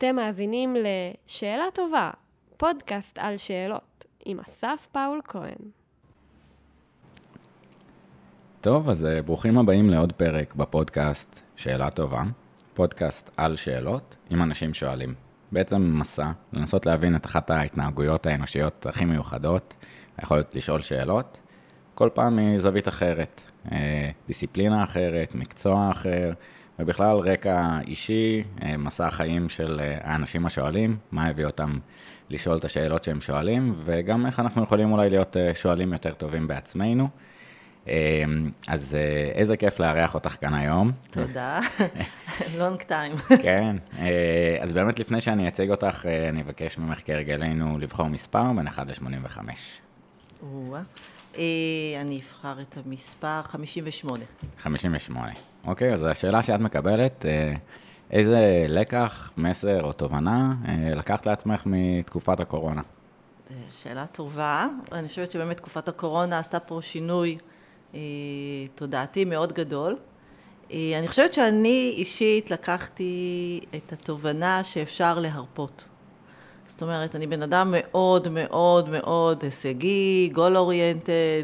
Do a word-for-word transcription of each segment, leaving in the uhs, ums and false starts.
אתם מאזינים לשאלה טובה, פודקאסט על שאלות, עם אסף פאול כהן. טוב, אז ברוכים הבאים לעוד פרק בפודקאסט שאלה טובה, פודקאסט על שאלות, עם אנשים שואלים. בעצם מסע, לנסות להבין את אחת ההתנהגויות האנושיות הכי מיוחדות, היכולת לשאול שאלות, כל פעם מזווית אחרת, דיסציפלינה אחרת, מקצוע אחר, ובכלל רקע אישי, מסע החיים של האנשים השואלים, מה הביא אותם לשאול את השאלות שהם שואלים, וגם איך אנחנו יכולים אולי להיות שואלים יותר טובים בעצמנו. אז איזה כיף לארח אותך כאן היום. תודה, long time. כן, אז באמת לפני שאני אציג אותך, אני אבקש ממך כרגלנו לבחור מספר בין אחד לשמונים וחמש. וואה. אני אבחר את המספר חמישים ושמונה. חמישים ושמונה. אוקיי, אז השאלה שאת מקבלת, איזה לקח, מסר או תובנה לקחת לעצמך מתקופת הקורונה? שאלה טובה. אני חושבת שבאמת תקופת הקורונה עשתה פה שינוי תודעתי מאוד גדול. אני חושבת שאני אישית לקחתי את התובנה שאפשר להרפות. זאת אומרת, אני בן אדם מאוד מאוד מאוד הישגי, גול אוריינטד,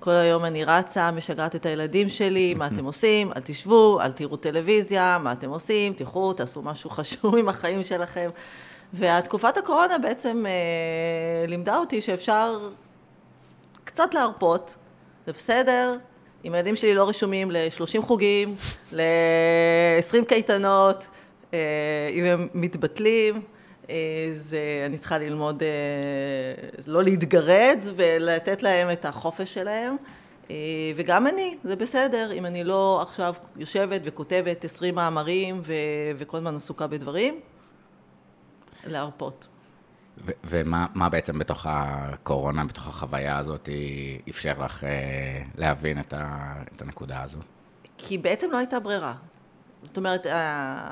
כל היום אני רצה, משגרת את הילדים שלי, מה אתם עושים? אל תשבו, אל תראו טלוויזיה, מה אתם עושים? תלכו, תעשו משהו חשוב עם החיים שלכם. והתקופת הקורונה בעצם אה, לימדה אותי שאפשר קצת להרפות, זה בסדר, אם הילדים שלי לא רשומים ל-שלושים חוגים, ל-עשרים קייטנות, אה, אם הם מתבטלים, אז אני צריכה ללמוד לא להתגרד ולתת להם את החופש שלהם, וגם אני, זה בסדר, אם אני לא עכשיו יושבת וכותבת עשרים מאמרים וכל הזמן עסוקה בדברים, להרפות. ומה בעצם בתוך הקורונה, בתוך החוויה הזאת, אפשר לך להבין את הנקודה הזו? כי בעצם לא הייתה ברירה. זאת אומרת,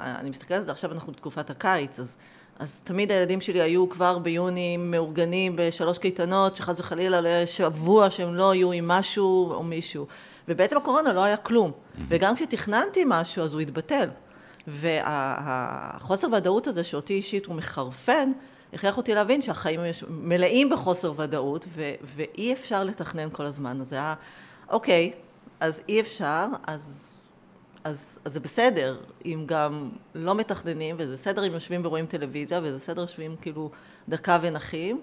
אני מסתכלת על זה, עכשיו אנחנו בתקופת הקיץ, אז... אז תמיד הילדים שלי היו כבר ביוני מאורגנים בשלוש קייטנות, שחס וחלילה לשבוע שהם לא היו עם משהו או מישהו. ובעצם הקורונה לא היה כלום. Mm-hmm. וגם כשתכננתי משהו, אז הוא התבטל. והחוסר ודאות הזה שאותי אישית הוא מחרפן, הכרח אותי להבין שהחיים מלאים בחוסר ודאות, ו- ואי אפשר לתכנן כל הזמן. אז זה היה, אוקיי, אז אי אפשר, אז... אז, אז זה בסדר, אם גם לא מתכננים, וזה בסדר אם יושבים ורואים טלוויזיה, וזה בסדר יושבים כאילו דקה ונחים,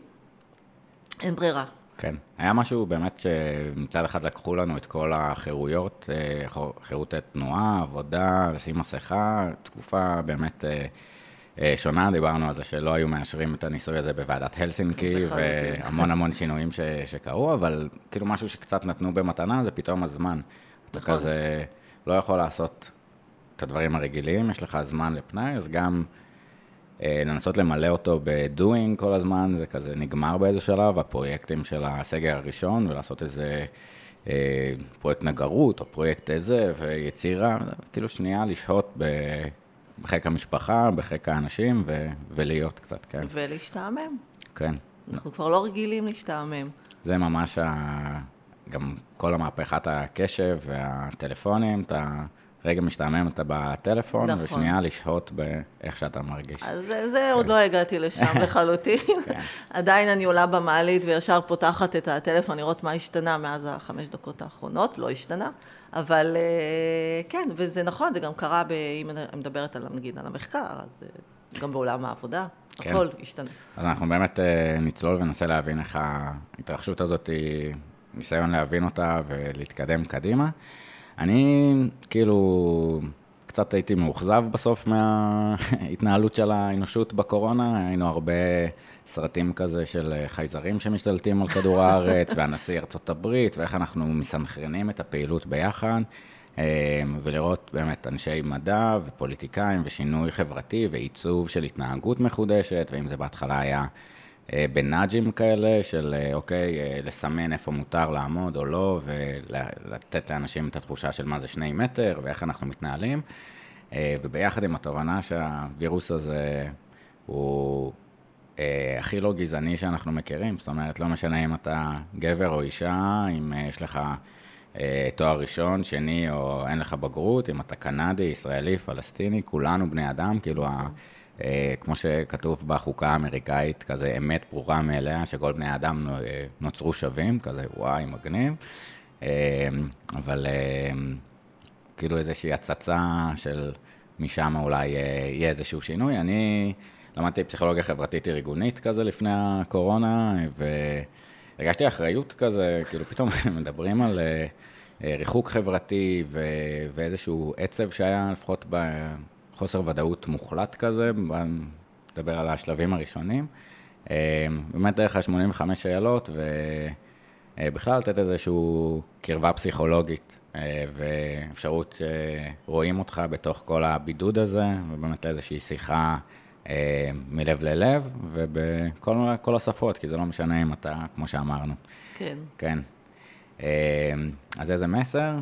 אין ברירה. כן, היה משהו באמת שמצד אחד לקחו לנו את כל החירויות, חירות התנועה, עבודה, לשים מסכה, תקופה באמת שונה, דיברנו על זה שלא היו מאשרים את הניסוי הזה בוועדת הלסינקי, והמון המון שינויים ש, שקרו, אבל כאילו משהו שקצת נתנו במתנה, זה פתאום הזמן. אתה כזה... לא יכול לעשות את הדברים הרגילים, יש לך זמן לפני, אז גם אה, לנסות למלא אותו ב-doing כל הזמן, זה כזה נגמר באיזה שלב, הפרויקטים של הסגר הראשון, ולעשות איזה אה, פרויקט נגרות, או פרויקט איזה, ויצירה, כאילו שנייה לשהות בחיק המשפחה, בחיק האנשים, ו- ולהיות קצת, כן. ולהשתעמם. כן. אנחנו כבר לא רגילים להשתעמם. זה ממש ה... גם כל המהפכת הקשב והטלפונים, אתה רגע משתעמם, אתה בטלפון, נכון. ושנייה לשהות באיך שאתה מרגיש. אז זה, זה עוד לא הגעתי לשם לחלוטין. כן. עדיין אני עולה במעלית וישר פותחת את הטלפון, לראות מה השתנה מאז החמש דקות האחרונות, לא השתנה, אבל כן, וזה נכון, זה גם קרה, ב, אם אני מדברת על, נגיד, על המחקר, אז גם בעולם העבודה. כן. הכל השתנה. אז אנחנו באמת נצלול ונסה להבין איך ההתרחשות הזאת היא... ניסיון להבין אותה ולהתקדם קדימה. אני כאילו קצת הייתי מאוכזב בסוף מההתנהלות של האנושות בקורונה. היינו הרבה סרטים כזה של חייזרים שמשתלטים על כדור הארץ, והנשיא ארצות הברית, ואיך אנחנו מסנכרנים את הפעילות ביחד, ולראות באמת אנשי מדע ופוליטיקאים ושינוי חברתי ועיצוב של התנהגות מחודשת, ואם זה בהתחלה היה... בנאג'ים כאלה של אוקיי, לסמן איפה מותר לעמוד או לא, ולתת לאנשים את התחושה של מה זה שני מטר ואיך אנחנו מתנהלים, וביחד עם התובנה שהווירוס הזה הוא הכי לא גזעני שאנחנו מכירים, זאת אומרת לא משנה אם אתה גבר או אישה, אם יש לך תואר ראשון, שני או אין לך בגרות, אם אתה קנדי, ישראלי, פלסטיני, כולנו בני אדם, כאילו ה... כמו שכתוב בחוקה האמריקאית, כזה אמת ברורה מאליה, שכל בני האדם נוצרו שווים, כזה וואי מגניב, אבל כאילו איזושהי הצצה של משם אולי יהיה איזשהו שינוי. אני למדתי פסיכולוגיה חברתית ארגונית כזה לפני הקורונה, והרגשתי אחריות כזה, כאילו פתאום מדברים על ריחוק חברתי ואיזשהו עצב שהיה לפחות בחוסר ודאות מוחלט כזה, נדבר על השלבים הראשונים. באמת דרך ה-שמונים וחמש שאלות, ובכלל לתת איזשהו קרבה פסיכולוגית ואפשרות שרואים אותך בתוך כל הבידוד הזה, ובאמת איזושהי שיחה מלב ללב, ובכל השפות, כי זה לא משנה אם אתה, כמו שאמרנו. כן. כן. אז איזה מסר.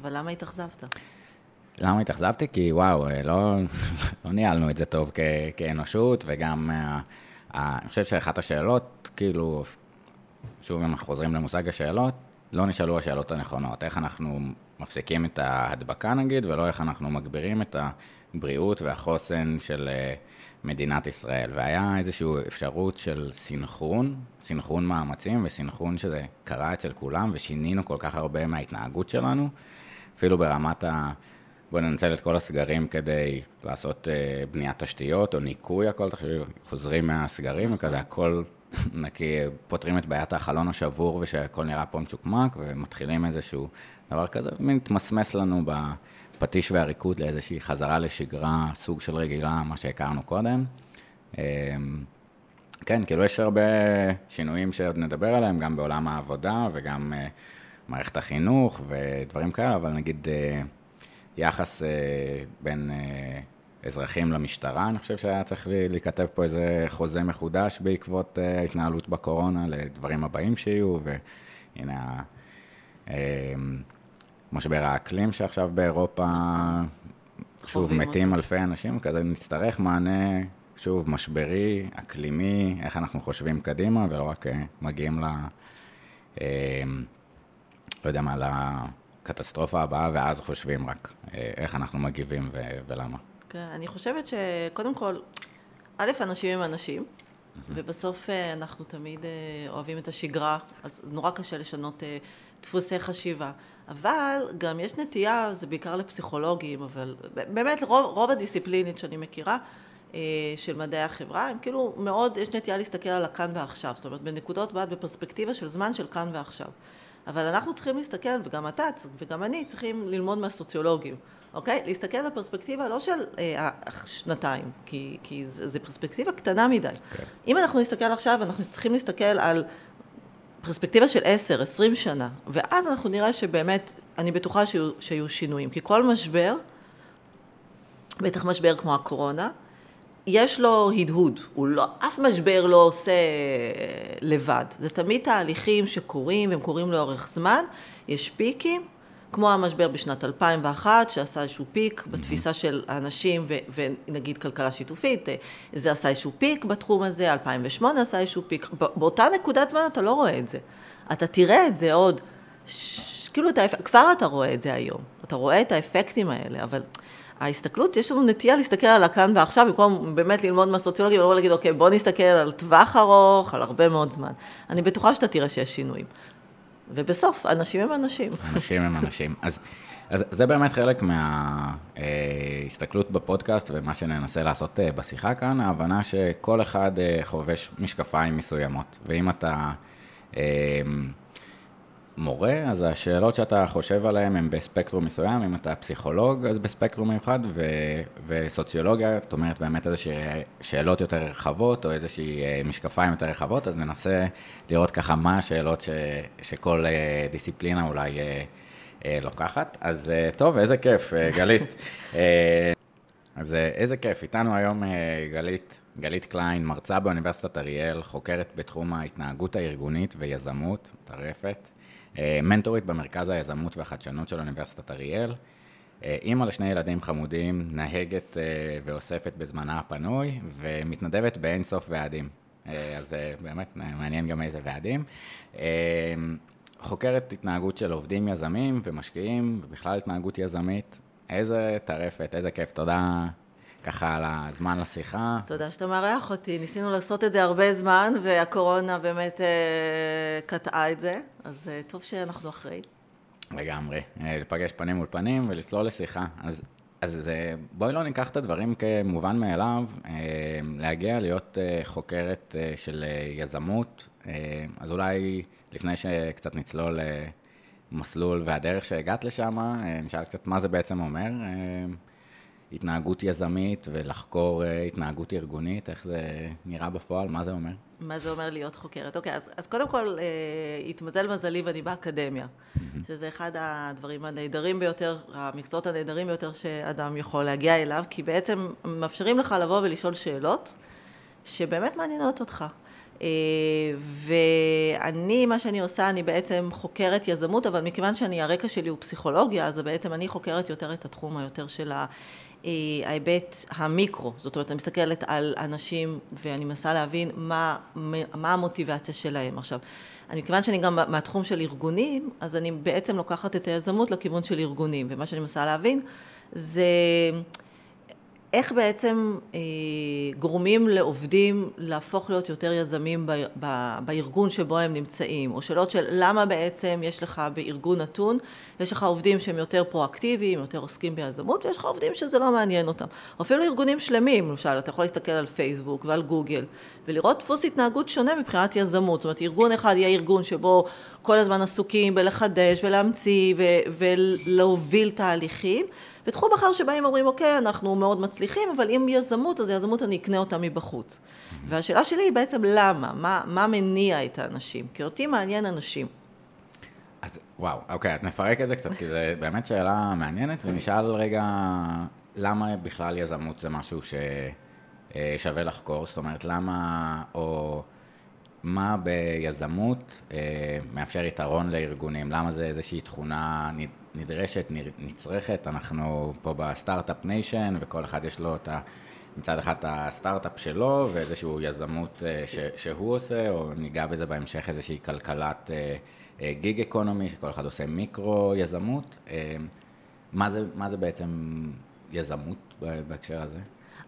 אבל למה התאכזבת? למה התאכזבתי? כי וואו, לא, לא ניהלנו את זה טוב כ, כאנושות, וגם אני חושב שאחת השאלות, כאילו, שוב אם אנחנו חוזרים למושג השאלות, לא נשאלו השאלות הנכונות. איך אנחנו מפסיקים את ההדבקה נגיד, ולא איך אנחנו מגבירים את הבריאות והחוסן של מדינת ישראל. והיה איזושהי אפשרות של סינכרון, סינכרון מאמצים וסינכרון שזה קרה אצל כולם, ושינינו כל כך הרבה מההתנהגות שלנו, אפילו ברמת ה... בוא ננצל את כל הסגרים כדי לעשות uh, בניית תשתיות או ניקוי הכל, חוזרים מהסגרים וכזה הכל נקי, פותרים את בעיית החלון השבור ושהכל נראה פה משוקמק, ומתחילים איזשהו דבר כזה, מין תמסמס לנו בפטיש והריקוד לאיזושהי חזרה לשגרה, סוג של רגילה, מה שהכרנו קודם. Um, כן, כאילו יש הרבה שינויים שעוד נדבר עליהם, גם בעולם העבודה וגם uh, מערכת החינוך ודברים כאלה, אבל נגיד... Uh, יחס בין אזרחים למשטרה, אני חושב שהיה צריך להיכתב פה איזה חוזה מחודש בעקבות ההתנהלות בקורונה לדברים הבאים שיהיו, והנה משבר האקלים שעכשיו באירופה, שוב מתים אלפי אנשים, כזה נצטרך מענה, שוב משברי, אקלימי, איך אנחנו חושבים קדימה ולא רק מגיעים ל... לא יודע מה, ל... קטסטרופה הבאה, ואז חושבים רק איך אנחנו מגיבים ו- ולמה. כן, אני חושבת שקודם כל, א', אנשים הם אנשים, mm-hmm. ובסוף אנחנו תמיד אוהבים את השגרה, אז נורא קשה לשנות דפוסי חשיבה. אבל גם יש נטייה, זה בעיקר לפסיכולוגים, אבל באמת רוב, רוב הדיסציפלינית שאני מכירה, של מדעי החברה, הם כאילו מאוד, יש נטייה להסתכל על הכאן ועכשיו, זאת אומרת, בנקודות בעת, בפרספקטיבה של זמן של כאן ועכשיו. אבל אנחנו צריכים להסתכל, וגם אתה וגם אני צריכים ללמוד מהסוציולוגים, אוקיי? להסתכל על הפרספקטיבה לא של אה, שנתיים, כי, כי זה, זה פרספקטיבה קטנה מדי. Okay. אם אנחנו נסתכל עכשיו, אנחנו צריכים להסתכל על פרספקטיבה של עשר, עשרים שנה, ואז אנחנו נראה שבאמת, אני בטוחה שיהיו, שיהיו שינויים, כי כל משבר, בטח משבר כמו הקורונה, יש לו הדהוד, לא, אף משבר לא עושה לבד. זה תמיד תהליכים שקורים, הם קורים לאורך זמן, יש פיקים, כמו המשבר בשנת אלפיים ואחת, שעשה איזשהו פיק בתפיסה של האנשים, ו- ונגיד כלכלה שיתופית, זה עשה איזשהו פיק בתחום הזה, אלפיים ושמונה עשה איזשהו פיק, באותה נקודת זמן אתה לא רואה את זה. אתה תראה את זה עוד, ש- כאילו אתה, כבר אתה רואה את זה היום, אתה רואה את האפקטים האלה, אבל... ההסתכלות, יש לנו נטייה להסתכל על הכאן ועכשיו, במקום באמת ללמוד מהסוציולוגיה, ולא להגיד, אוקיי, בוא נסתכל על טווח ארוך, על הרבה מאוד זמן. אני בטוחה שאתה תראה שיש שינויים. ובסוף, אנשים הם אנשים. אנשים הם אנשים. אז, אז זה באמת חלק מההסתכלות בפודקאסט, ומה שננסה לעשות בשיחה כאן, ההבנה שכל אחד חובש משקפיים מסוימות. ואם אתה... מורה, אז השאלות שאתה חושב עליהן הן בספקטרום מסוים, אם אתה פסיכולוג אז בספקטרום מיוחד, ו... וסוציולוגיה, זאת אומרת באמת איזושהי שאלות יותר רחבות, או איזושהי משקפיים יותר רחבות, אז ננסה לראות ככה מה השאלות ש... שכל דיסציפלינה אולי לוקחת. אז טוב, איזה כיף, גלית. אז איזה כיף, איתנו היום גלית, גלית קליין, מרצה באוניברסיטת אריאל, חוקרת בתחום ההתנהגות הארגונית ויזמות, מטרפת. מנטורית במרכז היזמות והחדשנות של אוניברסיטת אריאל, אימא לשני ילדים חמודים, נהגת ואוספת בזמנה הפנוי, ומתנדבת באינסוף ועדים. אז באמת מעניין גם איזה ועדים. חוקרת התנהגות של עובדים יזמים ומשקיעים, ובכלל התנהגות יזמית. איזה טרפת, איזה כיף, תודה ככה על הזמן לשיחה. תודה שאתה מארח אותי, ניסינו לעשות את זה הרבה זמן, והקורונה באמת קטעה את זה, אז טוב שאנחנו אחרי. לגמרי, לפגש פנים מול פנים ולסלול לשיחה. אז, אז בואי לא ניקח את הדברים כמובן מאליו, להגיע להיות חוקרת של יזמות, אז אולי לפני שקצת נצלול מסלול והדרך שהגעת לשם, נשאל קצת מה זה בעצם אומר, התנהגות יזמית ולחקור התנהגות ארגונית, איך זה נראה בפועל, מה זה אומר? מה זה אומר להיות חוקרת? אוקיי, אז, אז קודם כל, אה, התמזל מזלי ואני באקדמיה, שזה אחד הדברים הנהדרים ביותר, המקצועות הנהדרים ביותר שאדם יכול להגיע אליו, כי בעצם מאפשרים לך לבוא ולשאול שאלות שבאמת מעניינות אותך. אה, ואני, מה שאני עושה, אני בעצם חוקרת יזמות, אבל מכיוון שאני, הרקע שלי הוא פסיכולוגיה, אז בעצם אני חוקרת יותר את התחום היותר של ה... ההיבט המיקרו, זאת אומרת, אני מסתכלת על אנשים ואני מנסה להבין מה, מה המוטיבציה שלהם. עכשיו, אני, כיוון שאני גם מהתחום של ארגונים, אז אני בעצם לוקחת את היזמות לכיוון של ארגונים, ומה שאני מנסה להבין זה איך בעצם אה, גורמים לעובדים להפוך להיות יותר יזמים ב, ב, בארגון שבו הם נמצאים, או שאלות של למה בעצם יש לך בארגון נתון, יש לך עובדים שהם יותר פרואקטיביים, יותר עוסקים ביזמות, ויש לך עובדים שזה לא מעניין אותם. אפילו ארגונים שלמים, למשל, אתה יכול להסתכל על פייסבוק ועל גוגל, ולראות דפוס התנהגות שונה מבחינת יזמות. זאת אומרת, ארגון אחד יהיה ארגון שבו כל הזמן עסוקים בלחדש ולהמציא ו- ולהוביל תהליכים, ותחום אחר שבהם אומרים, אוקיי, אנחנו מאוד מצליחים, אבל אם יזמות, אז יזמות אני אקנה אותה מבחוץ. והשאלה שלי היא בעצם למה? מה, מה מניע את האנשים? כי אותי מעניין אנשים. אז וואו, אוקיי, אז נפרק את זה קצת, כי זו באמת שאלה מעניינת, ונשאל רגע, למה בכלל יזמות זה משהו ששווה לחקור? זאת אומרת, למה או מה ביזמות מאפשר יתרון לארגונים? למה זה איזושהי תכונה נדמה? נדרשת, נצרכת, אנחנו פה בסטארט-אפ ניישן, וכל אחד יש לו את ה... מצד אחד הסטארט-אפ שלו, ואיזשהו יזמות ש... שהוא עושה, או ניגע בזה בהמשך איזושהי כלכלת גיג אקונומי, שכל אחד עושה מיקרו-יזמות. מה זה, מה זה בעצם יזמות בהקשר הזה?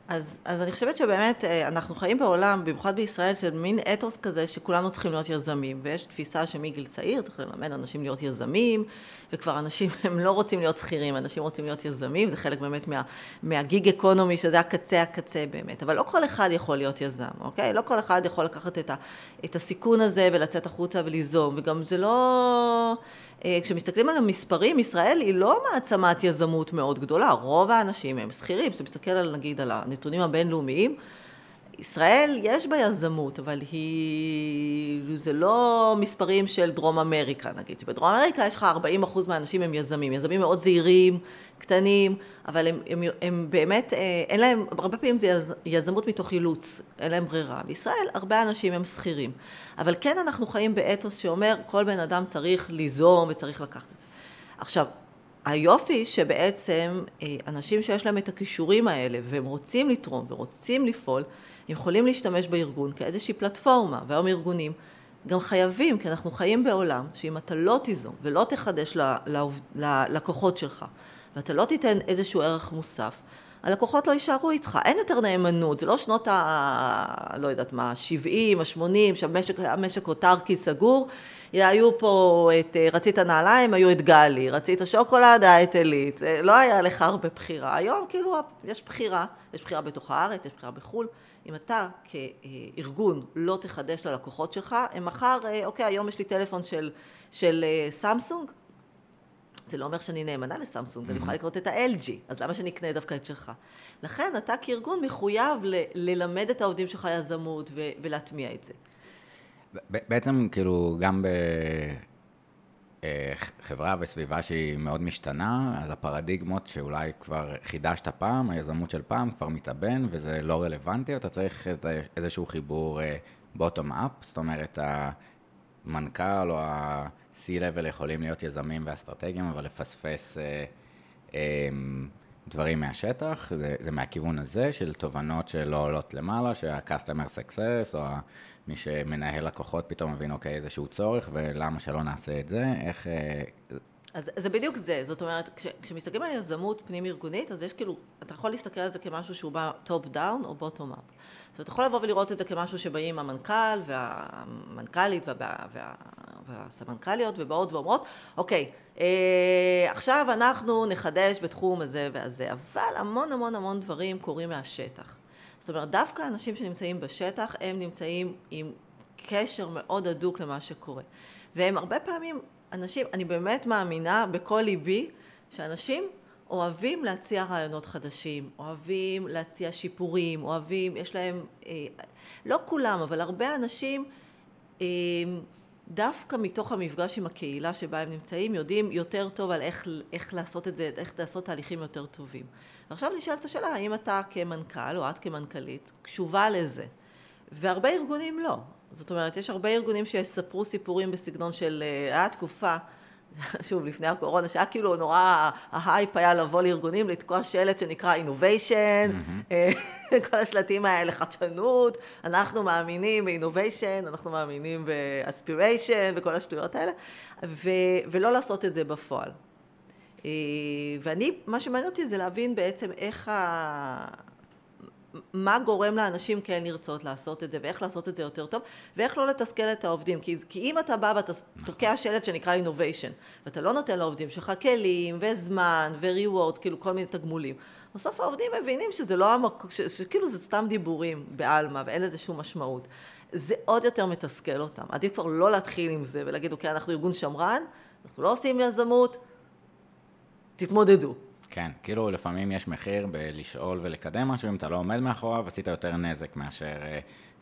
אז, אז אני חושבת שבאמת אנחנו חיים בעולם, במיוחד בישראל, של מין אתוס כזה שכולנו צריכים להיות יזמים, ויש תפיסה שמגיל צעיר צריך לממן אנשים להיות יזמים, וכבר אנשים הם לא רוצים להיות שכירים, אנשים רוצים להיות יזמים, זה חלק באמת מה, מהגיג אקונומי, שזה הקצה הקצה באמת, אבל לא כל אחד יכול להיות יזם, אוקיי? לא כל אחד יכול לקחת את, ה, את הסיכון הזה ולצאת החוצה וליזום, וגם זה לא... כשמסתכלים על המספרים, ישראל היא לא מעצמת יזמות מאוד גדולה, רוב האנשים הם שכירים, כשמסתכל על, נגיד, על הנתונים הבינלאומיים, ישראל יש בה יזמות, אבל היא... זה לא מספרים של דרום אמריקה, נגיד. בדרום אמריקה יש לך ארבעים אחוז מהאנשים הם יזמים, יזמים מאוד זהירים, קטנים, אבל הם, הם, הם באמת, אין להם, הרבה פעמים זה יז, יזמות מתוך אילוץ, אין להם ברירה. בישראל הרבה אנשים הם שכירים, אבל כן אנחנו חיים באתוס שאומר, כל בן אדם צריך ליזום וצריך לקחת את זה. עכשיו, היופי שבעצם אנשים שיש להם את הכישורים האלה, והם רוצים לתרום ורוצים לפעול, הם יכולים להשתמש בארגון כאיזושהי פלטפורמה, והיום ארגונים גם חייבים, כי אנחנו חיים בעולם שאם אתה לא תיזום ולא תחדש ללקוחות שלך, ואתה לא תיתן איזשהו ערך מוסף, הלקוחות לא יישארו איתך, אין יותר נאמנות, זה לא שנות ה... לא יודעת מה, שבעים, השמונים, שהמשק אוטרקי סגור, היו פה את, רצית הנעליים, היו את גלי, רצית השוקולד, האטלית, לא היה לך הרבה בחירה, היום כאילו יש בחירה, יש בחירה בתוך הארץ, יש בחירה בחול, אם אתה כארגון לא תחדש ללקוחות שלך, הם מחר, אוקיי, היום יש לי טלפון של, של סמסונג, זה לא אומר שאני נאמנה לסמסונג, אני יכולה לקנות את ה-אל ג'י, אז למה שאני אקנה דווקא את שלך? לכן אתה כארגון מחויב ללמד את העובדים שלך יזמות ולהטמיע את זה. בעצם כאילו גם בחברה וסביבה שהיא מאוד משתנה, אז הפרדיגמות שאולי כבר חידשת פעם, היזמות של פעם כבר מתאבן וזה לא רלוונטי, אתה צריך איזשהו חיבור bottom up, זאת אומרת המנכ"ל או ה... C-level יכולים להיות יזמים ואסטרטגיים, אבל לפספס אה, אה, דברים מהשטח, זה, זה מהכיוון הזה של תובנות שלא עולות למעלה, שה-customer success, או מי שמנהל לקוחות פתאום מבין, אוקיי, איזשהו צורך, ולמה שלא נעשה את זה, איך, אה, אז זה בדיוק זה, זאת אומרת, כש, כשמסתכלים על יזמות פנים ארגונית, אז יש כאילו, אתה יכול להסתכל על זה כמשהו שהוא בא טופ דאון או בוטום אפ. אז אתה יכול לבוא ולראות את זה כמשהו שבאים המנכ"ל והמנכ"לית וה, וה, והסמנכ"ליות ובאות ואומרות, אוקיי, אה, עכשיו אנחנו נחדש בתחום הזה והזה, אבל המון המון המון דברים קורים מהשטח. זאת אומרת, דווקא אנשים שנמצאים בשטח, הם נמצאים עם קשר מאוד הדוק למה שקורה. והם הרבה פעמים... אנשים, אני באמת מאמינה בכל ליבי שאנשים אוהבים להציע רעיונות חדשים, אוהבים להציע שיפורים, אוהבים, יש להם, אה, לא כולם, אבל הרבה אנשים אה, דווקא מתוך המפגש עם הקהילה שבה הם נמצאים, יודעים יותר טוב על איך, איך לעשות את זה, איך לעשות תהליכים יותר טובים. ועכשיו נשאלת השאלה, האם אתה כמנכ"ל או את כמנכ"לית קשובה לזה? והרבה ארגונים לא. זאת אומרת, יש הרבה ארגונים שיספרו סיפורים בסגנון של התקופה, שוב, לפני הקורונה, שהיה כאילו נורא, ההייפ היה לבוא לארגונים, לתקוע שלט שנקרא אינוביישן, כל השלטים האלה לחדשנות, אנחנו מאמינים באינוביישן, אנחנו מאמינים באספיריישן, וכל השטויות האלה, ולא לעשות את זה בפועל. ואני, מה שמעניין אותי זה להבין בעצם איך ה... מה גורם לאנשים כן לרצות לעשות את זה, ואיך לעשות את זה יותר טוב, ואיך לא לתסכל את העובדים. כי, כי אם אתה בא ואתה תוקע שלט שנקרא innovation, ואתה לא נותן לעובדים שלך כלים וזמן ו-rewards, כאילו כל מיני תגמולים, בסוף העובדים מבינים שזה לא המקום, שכאילו זה סתם דיבורים בעלמה, ואין לזה שום משמעות. זה עוד יותר מתסכל אותם. עדיף כבר לא להתחיל עם זה ולהגיד, אוקיי, אנחנו ארגון שמרן, אנחנו לא עושים יזמות, תתמודדו. כן, כאילו לפעמים יש מחיר בלשאול ולקדם משהו, אם אתה לא עומד מאחוריו, עשית יותר נזק מאשר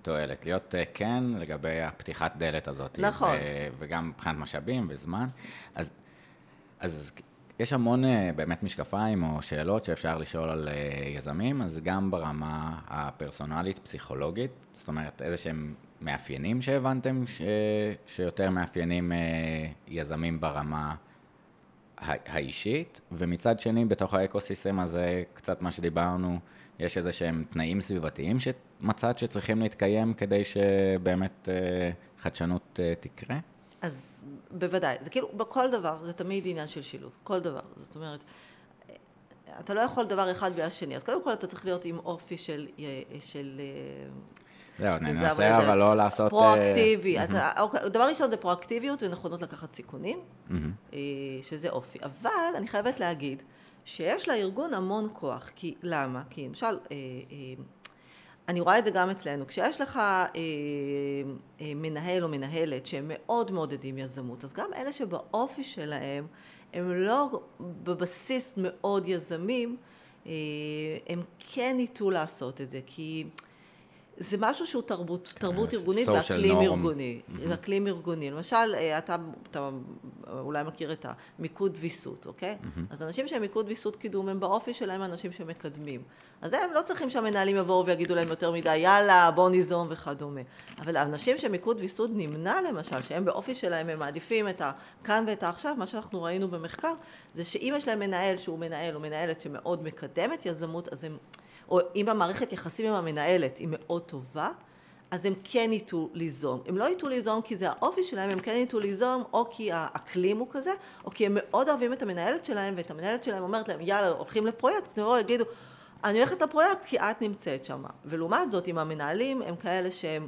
תועלת. להיות כן לגבי הפתיחת דלת הזאת. נכון. וגם מבחינת משאבים וזמן. אז, אז יש המון באמת משקפיים או שאלות שאפשר לשאול על יזמים, אז גם ברמה הפרסונלית, פסיכולוגית, זאת אומרת איזה שהם מאפיינים שהבנתם, ש... שיותר מאפיינים יזמים ברמה האישית, ומצד שני בתוך האקוסיסטם הזה, קצת מה שדיברנו, יש איזה שהם תנאים סביבתיים שמצאת שצריכים להתקיים כדי שבאמת חדשנות תקרה? אז בוודאי, זה כאילו בכל דבר, זה תמיד עניין של שילוב, כל דבר, זאת אומרת, אתה לא יכול דבר אחד בלי השני, אז קודם כל אתה צריך להיות עם אופי של... של זהו, ננסה, אבל לא לעשות... פרואקטיבי. דבר ראשון זה פרואקטיביות ונכונות לקחת סיכונים, שזה אופי. אבל אני חייבת להגיד שיש לארגון המון כוח. כי למה? כי למשל, אני רואה את זה גם אצלנו. כשיש לך מנהל או מנהלת שהם מאוד מעודדים יזמות, אז גם אלה שבאופי שלהם הם לא בבסיס מאוד יזמים, הם כן ניתו לעשות את זה. כי... זה משהו שהוא תרבות, תרבות ארגונית ואקלים ארגוני, ואקלים ארגוני. למשל, אתה, אתה אולי מכיר את המיקוד ויסות, אוקיי? אז אנשים שהם מיקוד ויסות קידום, הם באופי שלהם אנשים שמקדמים. אז הם לא צריכים שהמנהלים יבואו ויגידו להם יותר מדי, יאללה, בוא ניזום וכדומה. אבל אנשים שמיקוד ויסות נמנע למשל, שהם באופי שלהם, הם מעדיפים את הכאן ואת העכשיו, מה שאנחנו ראינו במחקר, זה שאם יש להם מנהל שהוא מנהל או מנהלת שמאוד מקדמת יזמות, אז הם... או אם המערכת יחסים עם המנהלת היא מאוד טובה, אז הם כן ייתו ליזום. הם לא ייתו ליזום כי זה האופי שלהם, הם כן ייתו ליזום או כי האקלים הוא כזה, או כי הם מאוד אוהבים את המנהלת שלהם, ואת המנהלת שלהם אומרת להם, יאללה, הולכים לפרויקט, אז הם לא יגידו, אני הולכת לפרויקט כי את נמצאת שם. ולעומת זאת, אם המנהלים הם כאלה שהם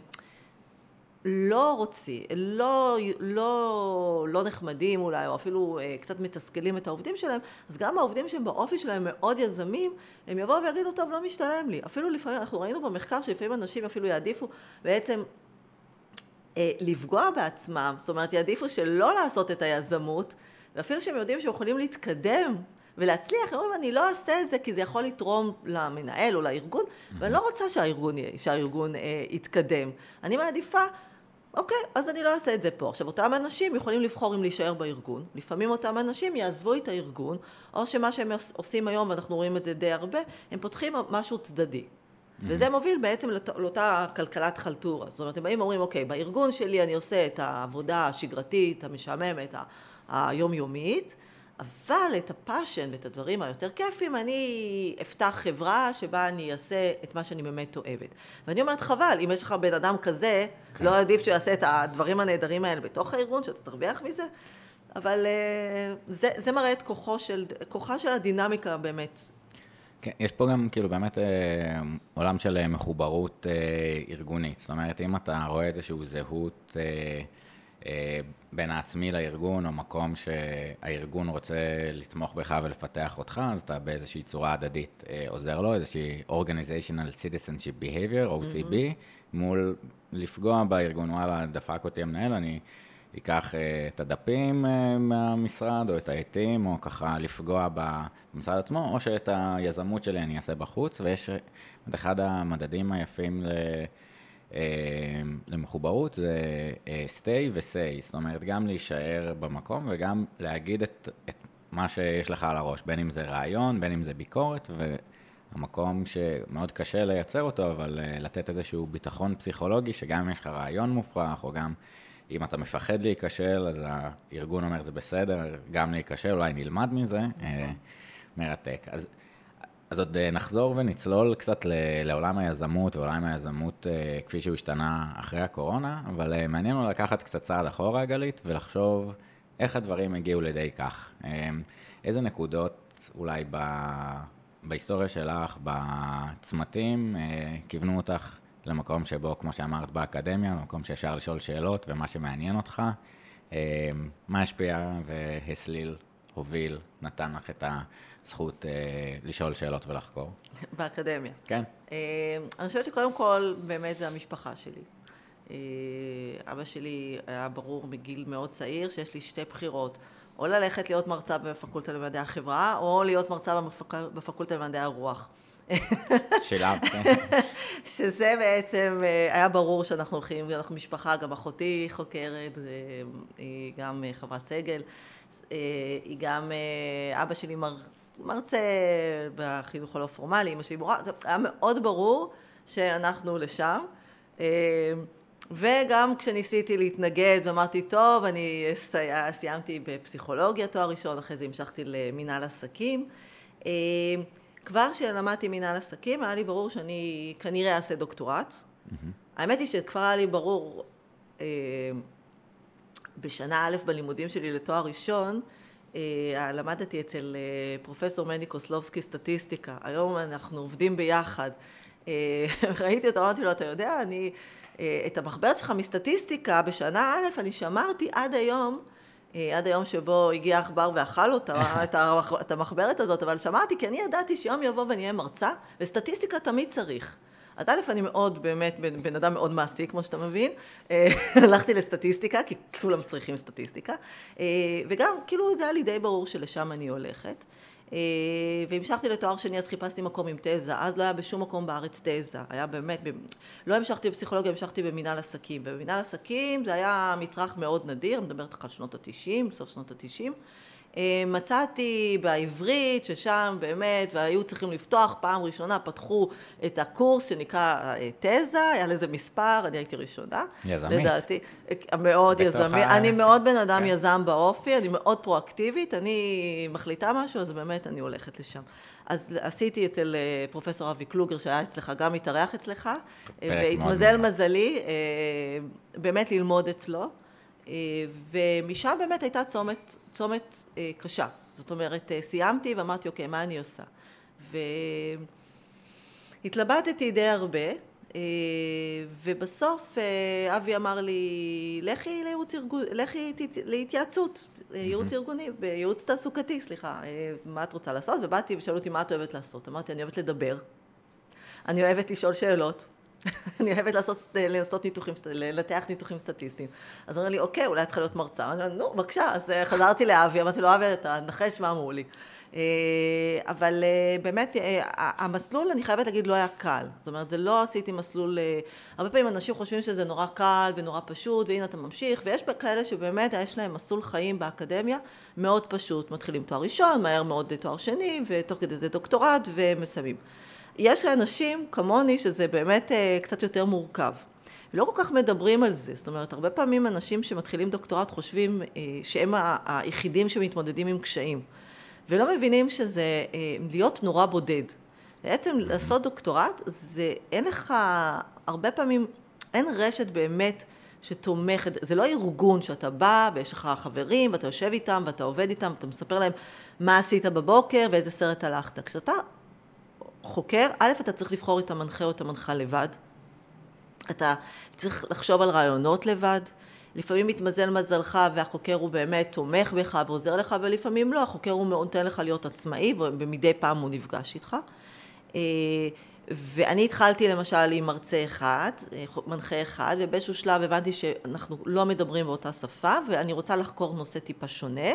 לא רוצים, לא, לא, לא נחמדים אולי, או אפילו אה, קצת מתסכלים את העובדים שלהם, אז גם העובדים שהם באופי שלהם מאוד יזמים, הם יבואו ויגידו, טוב, לא משתלם לי. אפילו לפעמים, אנחנו ראינו במחקר שלפעמים אנשים אפילו יעדיפו בעצם אה, לפגוע בעצמם, זאת אומרת, יעדיפו שלא לעשות את היזמות, ואפילו שהם יודעים שהם יכולים להתקדם ולהצליח, הם אומרים, אני לא אעשה את זה, כי זה יכול לתרום למנהל או לארגון, ואני לא רוצה שהארגון, שהארגון אה, יתקדם. אני מעדיפה, אוקיי, אז אני לא אעשה את זה פה. עכשיו, אותם אנשים יכולים לבחור אם להישאר בארגון. לפעמים אותם אנשים יעזבו את הארגון, או שמה שהם עושים היום, ואנחנו רואים את זה די הרבה, הם פותחים משהו צדדי. וזה מוביל בעצם לאותה כלכלת חלטורה. זאת אומרת, הם באים ואומרים, אוקיי, בארגון שלי אני עושה את העבודה השגרתית, המשעממת, היומיומית, אבל את הפאשן ואת הדברים היותר כיפים, אני אפתח חברה שבה אני אעשה את מה שאני באמת אוהבת. ואני אומרת, חבל, אם יש לך בן אדם כזה, לא עדיף שהוא יעשה את הדברים הנהדרים האלה בתוך הארגון, שאתה תרוויח מזה, אבל זה, זה מראה את כוחו של, כוחה של הדינמיקה באמת. כן, יש פה גם כאילו באמת אה, עולם של מחוברות אה, ארגונית. זאת אומרת, אם אתה רואה איזשהו זהות אה, אה, בין העצמי לארגון, או מקום שהארגון רוצה לתמוך בך ולפתח אותך, אז אתה באיזושהי צורה הדדית אה, עוזר לו, איזושהי Organizational Citizenship Behavior, או סי בי, mm-hmm. מול לפגוע בארגון, וואלה, דפק אותי המנהל, אני... ייקח את הדפים מהמשרד, או את העתים, או ככה לפגוע במשרד עצמו, או שאת היזמות שלי אני אעשה בחוץ, ויש את אחד המדדים היפים למחוברות, זה stay ו-say, זאת אומרת, גם להישאר במקום, וגם להגיד את, את מה שיש לך על הראש, בין אם זה רעיון, בין אם זה ביקורת, והמקום שמאוד קשה לייצר אותו, אבל לתת איזשהו ביטחון פסיכולוגי, שגם אם יש לך רעיון מופרך, או גם... אם אתה מפחד להיקשל, אז הארגון אומר, זה בסדר, גם להיקשל, אולי נלמד מזה, מרתק. אז, אז עוד נחזור ונצלול קצת לעולם היזמות, ועולם היזמות כפי שהוא השתנה אחרי הקורונה, אבל מעניין לו לקחת קצת צעד אחורה, גלית, ולחשוב איך הדברים הגיעו לידי כך. איזה נקודות אולי בהיסטוריה שלך, בצמתים, כיוונו אותך, למקום שבו, כמו שאמרת, באקדמיה, למקום שאפשר לשאול שאלות ומה שמעניין אותך, מה השפיע והסליל, הוביל, נתן לך את הזכות לשאול שאלות ולחקור? באקדמיה. כן. אני חושבת שקודם כל, באמת זה המשפחה שלי. אבא שלי היה ברור מגיל מאוד צעיר שיש לי שתי בחירות, או ללכת להיות מרצה בפקולטה למדעי החברה, או להיות מרצה בפקולטה למדעי הרוח. שלב, כן. שזה בעצם היה ברור שאנחנו הולכים, אנחנו משפחה, גם אחותי חוקרת, היא גם חברת סגל, היא גם, אבא שלי מר, מרצה בחינוך הלא פורמלי, אמא שלי מורה, היה מאוד ברור שאנחנו לשם, וגם כשניסיתי להתנגד ואמרתי, טוב, אני סיימתי בפסיכולוגיה תואר ראשון, אחרי זה המשכתי למנהל עסקים, כבר שלמדתי מנהל עסקים, היה לי ברור שאני כנראה אעשה דוקטורט. האמת היא שכבר היה לי ברור, בשנה א' בלימודים שלי לתואר ראשון, למדתי אצל פרופסור מני קוסלובסקי סטטיסטיקה. היום אנחנו עובדים ביחד. ראיתי אותו, אמרתי לו, אתה יודע, אני, את המחברת שלך מסטטיסטיקה בשנה א', אני שמרתי עד היום, עד היום שבו הגיע עכבר ואכל אותה, את המחברת הזאת, אבל שמעתי, כי אני ידעתי שיום יבוא ואני אהיה מרצה, וסטטיסטיקה תמיד צריך. אז א', אני מאוד, באמת, בן, בן אדם מאוד מעשי, כמו שאתה מבין, הלכתי לסטטיסטיקה, כי כולם צריכים סטטיסטיקה, וגם, כאילו, זה היה לי די ברור שלשם אני הולכת, והמשכתי לתואר שני, אז חיפשתי מקום עם תזה, אז לא היה בשום מקום בארץ תזה, היה באמת, לא המשכתי בפסיכולוגיה, המשכתי במנהל עסקים, ובמנהל עסקים זה היה מצרך מאוד נדיר, מדברת על שנות ה-תשעים, סוף שנות ה-תשעים, מצאתי בעברית ששם באמת, והיו צריכים לפתוח, פעם ראשונה פתחו את הקורס שנקרא תזה, היה לזה מספר, אני הייתי ראשונה. יזמית. לדעתי, מאוד יזמית, אני מאוד בן אדם יזם באופי, אני מאוד פרואקטיבית, אני מחליטה משהו, אז באמת אני הולכת לשם. אז עשיתי אצל פרופסור אבי קלוגר, שהיה אצלך, גם מתארח אצלך, והתמזל מזלי, באמת ללמוד אצלו, ומשם באמת הייתה צומת, צומת קשה. זאת אומרת, סיימתי ואמרתי, אוקיי, מה אני עושה? והתלבטתי די הרבה, ובסוף אבי אמר לי, לכי לייעוץ ארגוני, לכי להתייעצות, ייעוץ ארגוני, בייעוץ תעסוקתי, סליחה, מה את רוצה לעשות? ובאתי ושאלו אותי, מה את אוהבת לעשות? אמרתי, אני אוהבת לדבר, אני אוהבת לשאול שאלות, אני אוהבת לעשות, לעשות ניתוחים, לנתח ניתוחים סטטיסטיים. אז הוא אומר לי, אוקיי, אולי צריכה להיות מרצה. אני אומר, נו, בבקשה. אז חזרתי לאבי, אמרתי לו, אבי, אתה נחש מה אמרו לי. אבל באמת, המסלול, אני חייבת להגיד, לא היה קל. זאת אומרת, זה לא עשיתי מסלול, הרבה פעמים אנשים חושבים שזה נורא קל ונורא פשוט, והנה אתה ממשיך, ויש כאלה שבאמת יש להם מסלול חיים באקדמיה מאוד פשוט. מתחילים תואר ראשון, מהר מאוד תואר שני, ותוך כדי זה דוקטורט, ומסיימים. יש אנשים כמוני שזה באמת קצת יותר מורכב. לא כל כך מדברים על זה. זאת אומרת, הרבה פעמים אנשים שמתחילים דוקטורט חושבים שהם היחידים שמתמודדים עם קשיים. ולא מבינים שזה להיות נורא בודד. בעצם לעשות דוקטורט זה אין לך הרבה פעמים, אין רשת באמת שתומכת, זה לא ארגון שאתה בא ויש לך חברים ואתה יושב איתם ואתה עובד איתם ואתה מספר להם מה עשית בבוקר ואיזה סרט הלכת. כשאתה חוקר, א', אתה צריך לבחור את המנחה או את המנחה לבד, אתה צריך לחשוב על רעיונות לבד, לפעמים מתמזל מזלך והחוקר הוא באמת תומך בך ועוזר לך, ולפעמים לא, החוקר הוא מעונתן לך להיות עצמאי ובמדי פעם הוא נפגש איתך. ואני התחלתי למשל עם מרצה אחד, מנחה אחד, ובאיזשהו שלב הבנתי שאנחנו לא מדברים באותה שפה, ואני רוצה לחקור נושא טיפה שונה,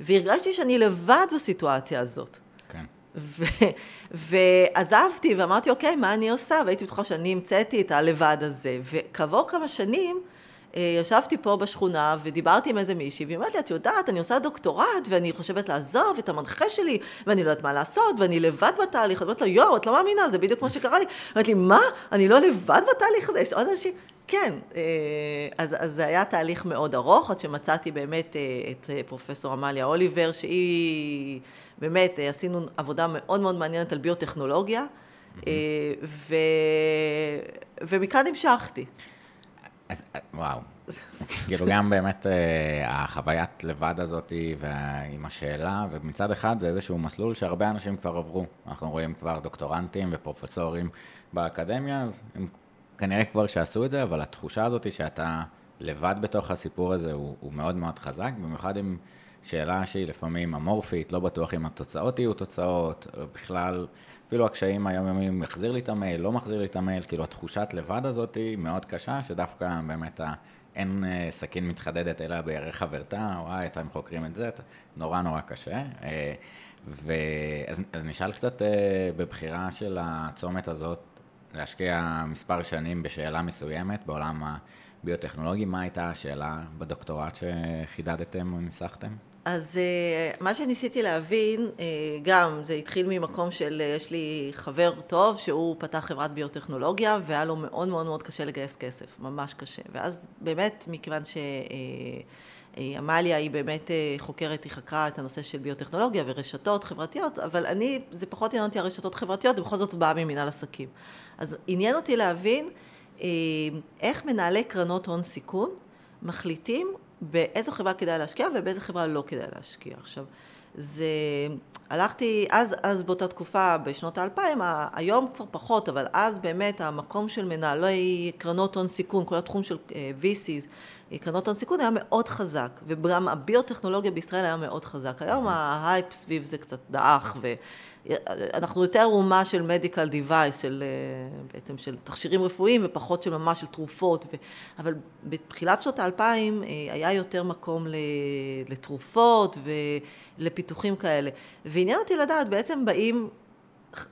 והרגשתי שאני לבד בסיטואציה הזאת. כן. ועזבתי ואמרתי, אוקיי, מה אני עושה? והייתי בטוחה שאני המצאתי את הלבד הזה. וכעבור כמה שנים, ישבתי פה בשכונה ודיברתי עם איזה מישהי, והיא אומרת לי, את יודעת, אני עושה דוקטורט ואני חושבת לעזוב את המנחה שלי, ואני לא יודעת מה לעשות, ואני לבד בתהליך. אני אומרת לה, יואו, את לא מאמינה, זה בדיוק מה שקרה לי. היא אומרת לי, מה? אני לא לבד בתהליך הזה? יש עוד אנשים? כן. אז, אז זה היה תהליך מאוד ארוך, עד שמצאתי באמת את פרופסור אמליה אוליבר, שהיא באמת, עשינו עבודה מאוד מאוד מעניינת על ביוטכנולוגיה, ו... ומכאן המשכתי. אז, וואו, כאילו גם באמת החוויית לבד הזאת עם השאלה, ומצד אחד זה איזשהו מסלול שהרבה אנשים כבר עברו. אנחנו רואים כבר דוקטורנטים ופרופסורים באקדמיה, אז הם כנראה כבר שעשו את זה, אבל התחושה הזאת שאתה לבד בתוך הסיפור הזה הוא, הוא מאוד מאוד חזק, במיוחד עם שאלה שהיא לפעמים אמורפית, לא בטוח אם התוצאות יהיו תוצאות, בכלל... אפילו הקשיים היומיומיים, מחזיר לי את המייל, לא מחזיר לי את המייל, כאילו התחושת לבד הזאת היא מאוד קשה, שדווקא באמת אין סכין מתחדדת אלא בירך חברתה, וואי, אתם חוקרים את זה, נורא נורא קשה. ו... אז, אז נשאל קצת בבחירה של הצומת הזאת, להשקיע מספר שנים בשאלה מסוימת בעולם הביוטכנולוגי, מה הייתה השאלה בדוקטורט שחידדתם או ניסחתם? אז מה שניסיתי להבין, גם זה התחיל ממקום של יש לי חבר טוב שהוא פתח חברת ביוטכנולוגיה והיה לו מאוד מאוד מאוד קשה לגייס כסף, ממש קשה. ואז באמת מכיוון שאמליה היא באמת חוקרת, היא חקרה את הנושא של ביוטכנולוגיה ורשתות חברתיות, אבל אני, זה פחות עניין אותי הרשתות חברתיות, ובכל זאת באה ממנהל עסקים. אז עניין אותי להבין איך מנהלי קרנות הון סיכון מחליטים באיזו חברה כדאי להשקיע ובאיזו חברה לא כדאי להשקיע. עכשיו, זה... הלכתי אז, אז באותה תקופה, בשנות האלפיים, היום כבר פחות, אבל אז באמת המקום של מנהלי קרנות הון סיכון, כל התחום של וי סיז, קרנות הון סיכון היה מאוד חזק, וגם הביוטכנולוגיה בישראל היה מאוד חזק. היום ההייפ סביב זה קצת דאח, ואנחנו יותר אומה של מדיקל דיווייס, של בעצם של תכשירים רפואיים, ופחות של ממש של תרופות, ו... אבל בתחילת שנות האלפיים היה יותר מקום לתרופות ולפיתוחים כאלה. ועניין אותי לדעת, בעצם באים,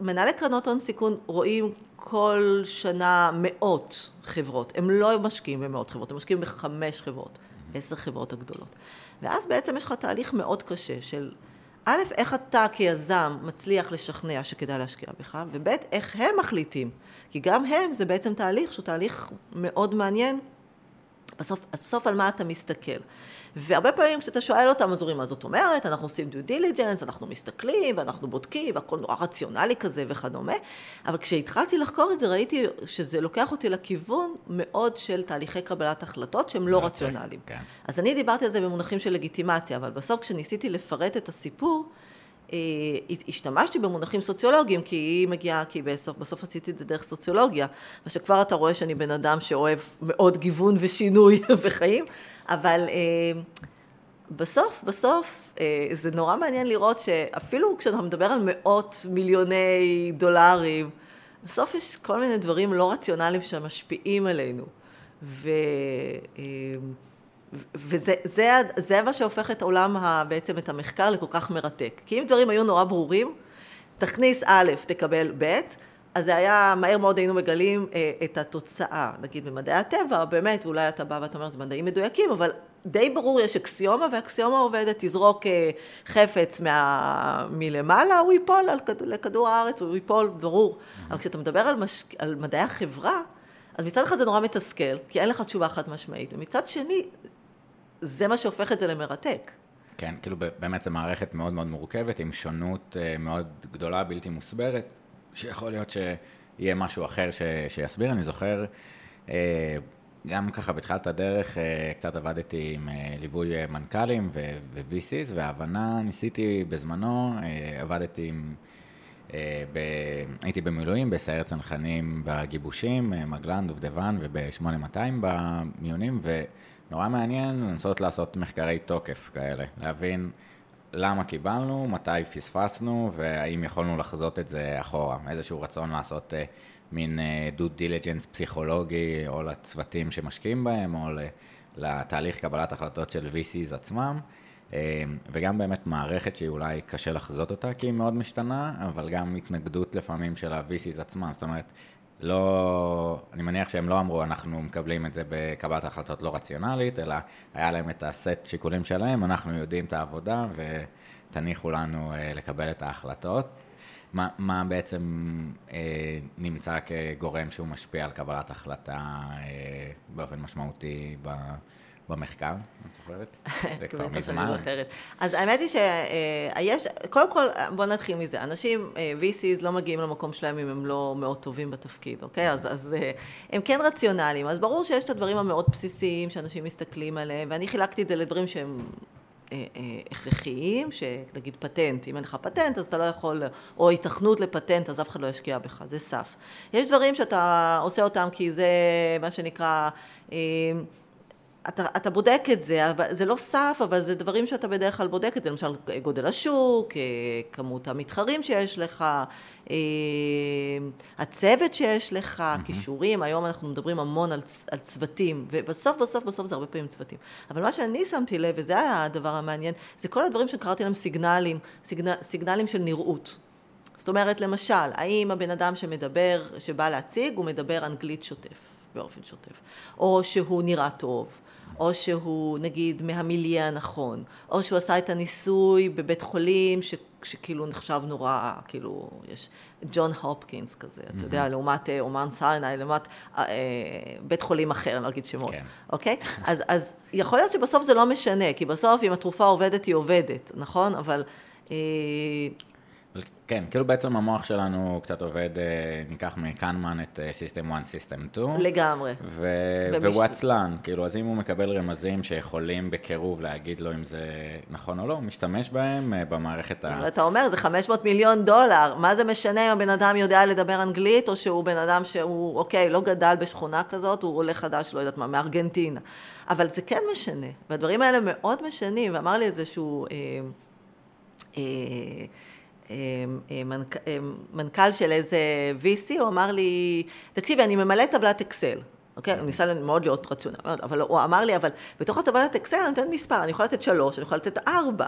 מנהלי קרנות הון סיכון רואים כל שנה מאות חברות, הם לא משקיעים במאות חברות, הם משקיעים בחמש חברות, עשר חברות הגדולות. ואז בעצם יש לך תהליך מאוד קשה של, א', איך אתה כיזם מצליח לשכנע שכדאי להשקיע בך, וב', איך הם מחליטים, כי גם הם זה בעצם תהליך שהוא תהליך מאוד מעניין, בסוף, אז בסוף על מה אתה מסתכל. והרבה פעמים כשאתה שואל אותם, אז אומרים, מה זאת אומרת? אנחנו עושים due diligence, אנחנו מסתכלים, ואנחנו בודקים, והכל נורא רציונלי כזה וכדומה. אבל כשהתחלתי לחקור את זה, ראיתי שזה לוקח אותי לכיוון מאוד של תהליכי קבלת החלטות שהם לא רציונליים. כן. אז אני דיברתי על זה במונחים של לגיטימציה, אבל בסוף כשניסיתי לפרט את הסיפור, השתמשתי במונחים סוציולוגיים, כי היא מגיעה, כי בסוף, בסוף עשיתי את זה דרך סוציולוגיה, מה שכבר אתה רואה שאני בן אדם שאוהב מאוד גיוון ושינוי בחיים, אבל בסוף, בסוף, זה נורא מעניין לראות שאפילו כשאתה מדבר על מאות מיליוני דולרים, בסוף יש כל מיני דברים לא רציונליים שמשפיעים עלינו, ו... וזה זה, זה מה שהופך את העולם בעצם את המחקר לכל כך מרתק. כי אם דברים היו נורא ברורים, תכניס א', תקבל ב', אז זה היה, מהר מאוד היינו מגלים אה, את התוצאה. נגיד במדעי הטבע, באמת, אולי אתה בא ואתה אומר, זה מדעים מדויקים, אבל די ברור יש אקסיומה, והאקסיומה עובדת, תזרוק אה, חפץ מה, מלמעלה, הוא ייפול על כדור, לכדור הארץ, הוא ייפול, ברור. אבל כשאתה מדבר על, משק, על מדעי החברה, אז מצד אחד זה נורא מתסכל, כי אין לך תשובה חד משמעית, ומצד שני, זה מה שהופך את זה למרתק. כן, כאילו באמת זו מערכת מאוד מאוד מורכבת, עם שונות מאוד גדולה, בלתי מוסברת, שיכול להיות שיהיה משהו אחר ש... שיסביר. אני זוכר גם ככה בתחילת הדרך קצת עבדתי עם ליווי מנכ"לים ו-וי סי'ס, וההבנה ניסיתי בזמנו, עבדתי עם, הייתי במילואים, בסיירת צנחנים בגיבושים, מגלן, דובדבן וב-שמונה מאתיים במיונים, ונורא מעניין לנסות לעשות מחקרי תוקף כאלה, להבין למה קיבלנו, מתי פספסנו, והאם יכולנו לחזות את זה אחורה. איזשהו רצון לעשות מין דו דיליג'נס פסיכולוגי, או לצוותים שמשקיעים בהם, או לתהליך קבלת החלטות של וי סי'ס עצמם, וגם באמת מערכת שהיא אולי קשה לחזות אותה, כי היא מאוד משתנה, אבל גם התנגדות לפעמים של ה-וי סי'ס עצמם. זאת אומרת, לא, אני מניח שהם לא אמרו, אנחנו מקבלים את זה בקבלת החלטות לא רציונלית, אלא היה להם את הסט שיקולים שלהם, אנחנו יודעים את העבודה ותניחו לנו לקבל את ההחלטות. מה, מה בעצם אה, נמצא כגורם שהוא משפיע על קבלת החלטה אה, באופן משמעותי ב, במחקר? אני זוכרת, זה כבר מזמן. אז האמת היא שיש, קודם כל בוא נתחיל מזה, אנשים, וי סי'ס לא מגיעים למקום שלהם אם הם לא מאוד טובים בתפקיד, אוקיי? אז, אז הם כן רציונליים, אז ברור שיש את הדברים המאוד בסיסיים שאנשים מסתכלים עליהם, ואני חילקתי את זה לדברים שהם הכרחיים, שנגיד פטנט, אם אין לך פטנט אז אתה לא יכול, או התכנות לפטנט אז אף אחד לא ישקיע בך, זה סף. יש דברים שאתה עושה אותם כי זה מה שנקרא, אתה, אתה בודק את זה, אבל זה לא סף, אבל זה דברים שאתה בדרך כלל בודק את זה, למשל גודל השוק, כמות המתחרים שיש לך, הצוות שיש לך, כישורים, היום אנחנו מדברים המון על, על צוותים, ובסוף בסוף בסוף זה הרבה פעמים צוותים. אבל מה שאני שמתי לב, וזה היה הדבר המעניין, זה כל הדברים שקראתי להם סיגנלים, סיגנל, סיגנלים של נראות. זאת אומרת, למשל, האם הבן אדם שמדבר, שבא להציג, הוא מדבר אנגלית שוטף, באופן שוטף, או שהוא נראה טוב, או שהוא נגיד מהמיליה הנכון, או שהוא עשה את הניסוי בבית חולים ש, שכאילו נחשב נורא, כאילו יש ג'ון הופקינס כזה, mm-hmm. אתה יודע, לעומת אומן סיני, לעומת אה, בית חולים אחר, אני אגיד שמות, אוקיי? Okay. Okay? אז, אז יכול להיות שבסוף זה לא משנה, כי בסוף אם התרופה עובדת היא עובדת, נכון? אבל... אה, כן, כאילו בעצם המוח שלנו קצת עובד, ניקח מקנמן את סיסטם אחת, סיסטם שתיים. לגמרי. והוא עצלן, כאילו, אז אם הוא מקבל רמזים שיכולים בקירוב להגיד לו אם זה נכון או לא, הוא משתמש בהם במערכת ה... אתה אומר, זה חמש מאות מיליון דולר, מה זה משנה אם הבן אדם יודע לדבר אנגלית, או שהוא בן אדם שהוא, אוקיי, לא גדל בשכונה כזאת, הוא עולה חדש, לא יודעת מה, מארגנטינה. אבל זה כן משנה, והדברים האלה מאוד משנים, ואמר לי איזשהו... מנכ"ל של איזה וי סי, הוא אמר לי, תקשיבי, אני ממלא טבלת אקסל, אוקיי? הוא ניסה מאוד להיות רציונל, אבל הוא אמר לי, אבל בתוך הטבלת אקסל אני נותן מספר, אני יכולה לתת שלוש, אני יכולה לתת ארבע,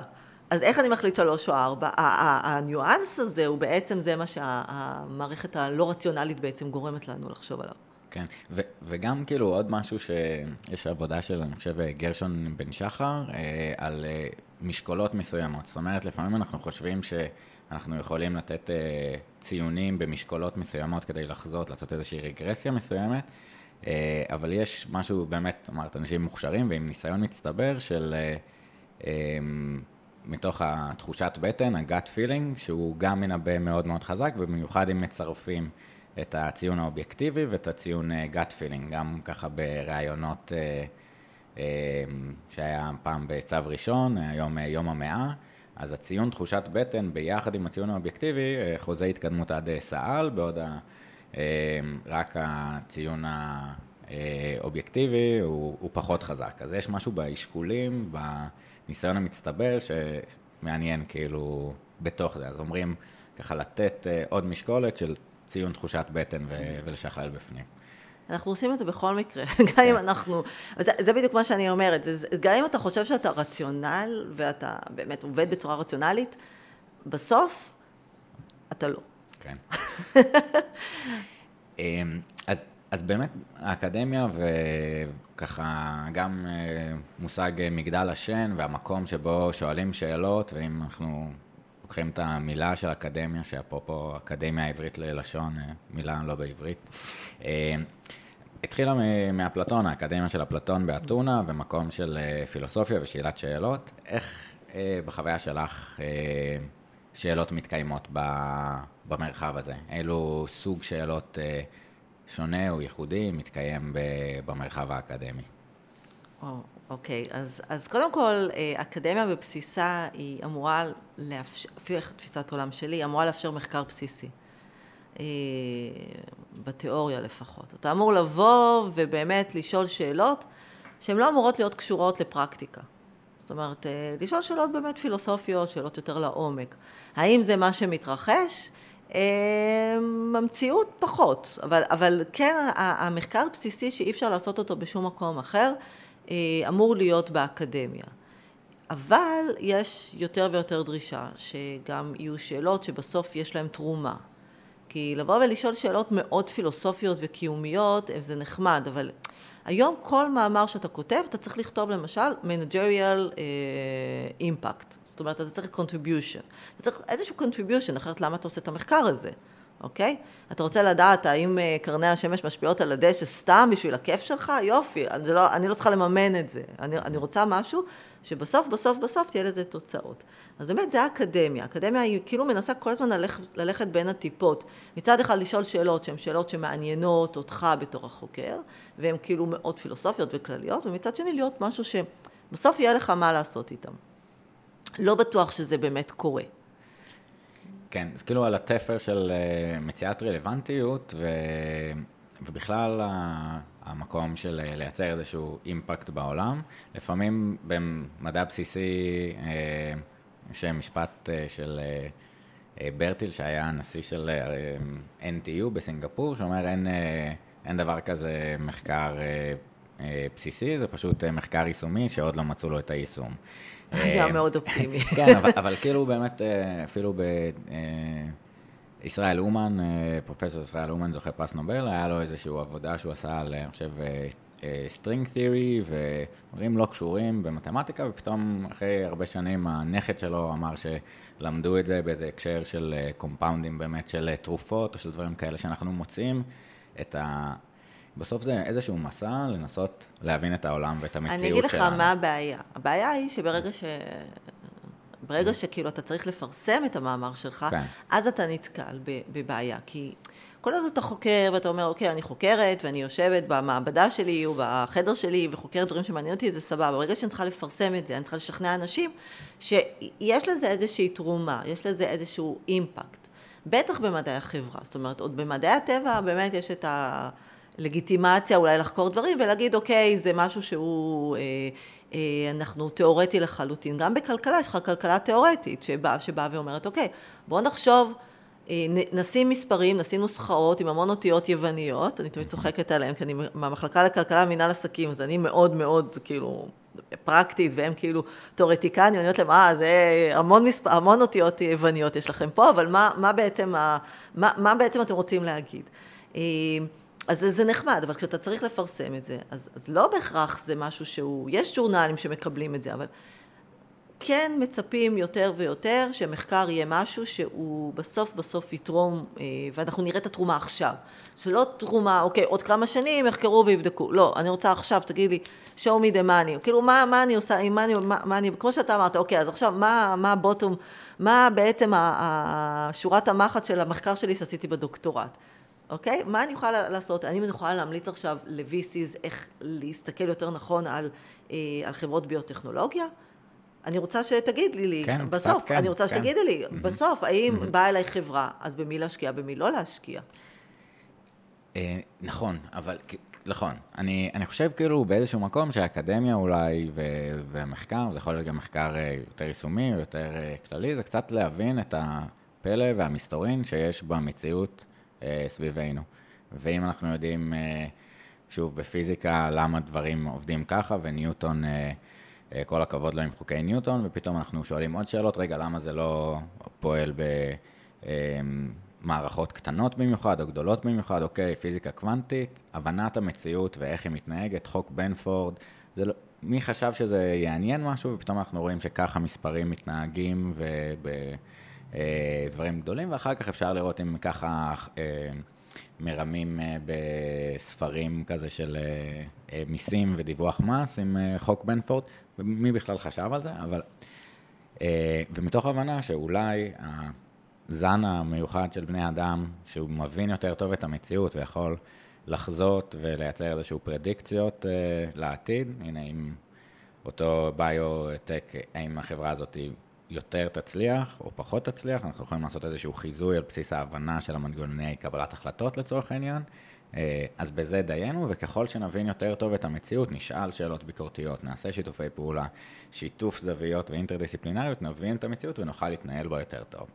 אז איך אני מחליט שלוש או ארבע? הניואנס הזה הוא בעצם זה מה שהמערכת הלא רציונלית בעצם גורמת לנו לחשוב עליו. כן, ו- וגם כאילו עוד משהו שיש עבודה של, אני חושב, גרשון בן שחר, אה, על אה, משקולות מסוימות. זאת אומרת, לפעמים אנחנו חושבים שאנחנו יכולים לתת אה, ציונים במשקולות מסוימות כדי לחזות, לעשות איזושהי רגרסיה מסוימת, אה, אבל יש משהו באמת, אמרת, אנשים מוכשרים ועם ניסיון מצטבר של... אה, אה, מתוך התחושת בטן, הגאט פילינג, שהוא גם מנבא מאוד מאוד חזק, ובמיוחד אם מצרפים את הציון האובייקטיבי ואת הציון גאט פילינג, גם ככה בראיונות שהיה פעם בצו ראשון, היום יום המאה, אז הציון תחושת בטן ביחד עם הציון האובייקטיבי, חוזה התקדמות עד סעל, בעוד רק הציון האובייקטיבי הוא, הוא פחות חזק. אז יש משהו בהשקולים, בניסיון המצטבר, שמעניין כאילו בתוך זה. אז אומרים ככה לתת עוד משקולת של ציון תחושת בטן ולשכלל בפנים. אנחנו עושים את זה בכל מקרה, גם אם אנחנו, זה בדיוק מה שאני אומרת, גם אם אתה חושב שאתה רציונל, ואתה באמת עובד בצורה רציונלית, בסוף אתה לא. כן. אז אז באמת האקדמיה וככה גם מושג מגדל השן והמקום שבו שואלים שאלות, ואם אנחנו לוקחים את המילה של אקדמיה, שאפרופו אקדמיה העברית ללשון, מילה לא בעברית. התחילה מהפלטון, האקדמיה של אפלטון באתונה, במקום של פילוסופיה ושאלת שאלות. איך בחוויה שלך שאלות מתקיימות במרחב הזה? אילו סוג שאלות שונה או ייחודי מתקיים במרחב האקדמי. אוקיי, אז, אז קודם כל, אקדמיה בבסיסה היא אמורה לאפשר, אפילו תפיסת עולם שלי, אמורה לאפשר מחקר בסיסי. בתיאוריה לפחות. אתה אמור לבוא ובאמת לשאול שאלות שהן לא אמורות להיות קשורות לפרקטיקה. זאת אומרת, לשאול שאלות באמת פילוסופיות, שאלות יותר לעומק. האם זה מה שמתרחש? ממציאות פחות. אבל, אבל כן, המחקר בסיסי שאי אפשר לעשות אותו בשום מקום אחר, אמור להיות באקדמיה. אבל יש יותר ויותר דרישה שגם יהיו שאלות שבסוף יש להן תרומה. כי לבוא ולשאול שאלות מאוד פילוסופיות וקיומיות, זה נחמד, אבל היום כל מאמר שאתה כותב, אתה צריך לכתוב למשל managerial impact. זאת אומרת, אתה צריך contribution. אתה צריך איזשהו contribution, אחרת למה אתה עושה את המחקר הזה, אוקיי? אתה רוצה לדעת האם קרני השמש משפיעות על הדשא סתם בשביל הכיף שלך? יופי, אני לא, אני לא צריכה לממן את זה. אני, אני רוצה משהו שבסוף, בסוף, בסוף תהיה לזה תוצאות. אז באמת זה האקדמיה. האקדמיה היא כאילו מנסה כל הזמן ללכת, ללכת בין הטיפות. מצד אחד לשאול שאלות שהן שאלות שמעניינות אותך בתור החוקר, והן כאילו מאוד פילוסופיות וכלליות, ומצד שני להיות משהו שבסוף יהיה לך מה לעשות איתם. לא בטוח שזה באמת קורה. כן, אז כאילו על התפר של מציאת רלוונטיות, ו... ובכלל המקום של לייצר איזשהו אימפקט בעולם. לפעמים במדע בסיסי, שמשפט של ברטיל, שהיה הנשיא של אן טי יו בסינגפור, שאומר אין, אין דבר כזה מחקר בסיסי, זה פשוט מחקר יישומי שעוד לא מצאו לו את היישום. היה מאוד אופטימי. כן, אבל, אבל כאילו באמת אפילו ב... ישראל אומן, פרופסור ישראל אומן זוכה פרס נובל, היה לו איזושהי עבודה שהוא עשה על, אני חושב, string theory, ודברים לא קשורים במתמטיקה, ופתאום אחרי הרבה שנים הנכד שלו אמר שלמדו את זה באיזה הקשר של קומפאונדים באמת של תרופות, או של דברים כאלה שאנחנו מוצאים את ה... בסוף זה איזשהו מסע לנסות להבין את העולם ואת המציאות שלנו. אני אגיד לך מה הבעיה. הבעיה היא שברגע ש... ברגע שכאילו אתה צריך לפרסם את המאמר שלך, כן. אז אתה נתקל בבעיה, כי כל עוד אתה חוקר ואתה אומר, אוקיי, אני חוקרת ואני יושבת במעבדה שלי או בחדר שלי וחוקרת דברים שמעניין אותי, זה סבבה. ברגע שאני צריכה לפרסם את זה, אני צריכה לשכנע אנשים שיש לזה איזושהי תרומה, יש לזה איזשהו אימפקט, בטח במדעי החברה. זאת אומרת, עוד במדעי הטבע באמת יש את הלגיטימציה אולי לחקור דברים ולהגיד, אוקיי, זה משהו שהוא... אה, אנחנו תיאורטי לחלוטין. גם בכלכלה, יש לך כלכלה תיאורטית שבא, שבא ואומרת, אוקיי, בוא נחשוב, נשים מספרים, נשים נוסחאות עם המון אותיות יווניות, אני תמיד צוחקת עליהם, כי אני מהמחלקה לכלכלה מנהל עסקים, אז אני מאוד מאוד כאילו פרקטית, והם כאילו תיאורטיקנים, אני אומרת להם, אה, זה המון, מספר, המון אותיות יווניות יש לכם פה, אבל מה, מה, בעצם, מה, מה בעצם אתם רוצים להגיד? אז זה נחמד, אבל כשאתה צריך לפרסם את זה, אז, אז לא בהכרח זה משהו שהוא, יש ג'ורנלים שמקבלים את זה, אבל כן מצפים יותר ויותר שמחקר יהיה משהו שהוא בסוף בסוף יתרום, ואנחנו נראה את התרומה עכשיו. שלא תרומה, אוקיי, עוד כמה שנים יחקרו ויבדקו. לא, אני רוצה עכשיו, תגיד לי, show me the money. כאילו, מה, מה אני עושה, מה אני, מה, מה אני, כמו שאתה אמרת, אוקיי, אז עכשיו, מה, מה בוטום, מה בעצם השורת המחת של המחקר שלי שעשיתי בדוקטורט? אוקיי? מה אני יכולה לעשות? אני יכולה להמליץ עכשיו ל-וי סי'ס איך להסתכל יותר נכון על, אה, על חברות ביוטכנולוגיה? אני רוצה שתגיד לי, כן, בסוף, כן, אני רוצה כן. שתגיד לי, mm-hmm. בסוף, האם mm-hmm. באה אליי חברה, אז במי להשקיע, במי לא להשקיע? אה, נכון, אבל, נכון. אני, אני חושב כאילו באיזשהו מקום שהאקדמיה אולי ו- והמחקר, זה יכול להיות גם מחקר יותר יישומי, יותר כללי, זה קצת להבין את הפלא והמסתורין שיש במציאות סביבנו. ואם אנחנו יודעים, שוב, בפיזיקה, למה דברים עובדים ככה, וניוטון, כל הכבוד לו עם חוקי ניוטון, ופתאום אנחנו שואלים עוד שאלות, רגע, למה זה לא פועל במערכות קטנות במיוחד, או גדולות במיוחד, אוקיי, פיזיקה קוונטית, הבנת המציאות ואיך היא מתנהגת, חוק בנפורד, זה לא, מי חשב שזה יעניין משהו, ופתאום אנחנו רואים שככה מספרים מתנהגים וב... דברים גדולים, ואחר כך אפשר לראות אם ככה מרמים בספרים כזה של מיסים ודיווח מס עם חוק בנפורד, ומי בכלל חשב על זה, אבל ומתוך הבנה שאולי הזן המיוחד של בני אדם, שהוא מבין יותר טוב את המציאות ויכול לחזות ולייצר איזשהו פרדיקציות לעתיד. הנה, אם אותו ביוטק, האם החברה הזאת יותר תצליח או פחות תצליח, אנחנו יכולים לעשות איזשהו חיזוי על בסיס ההבנה של המנגנוני קבלת החלטות לצורך העניין. אז בזה דיינו, וככל שנבין יותר טוב את המציאות, נשאל שאלות ביקורתיות, נעשה שיתופי פעולה, שיתוף זוויות ואינטרדיסציפלינריות, נבין את המציאות ונוכל להתנהל בו יותר טוב.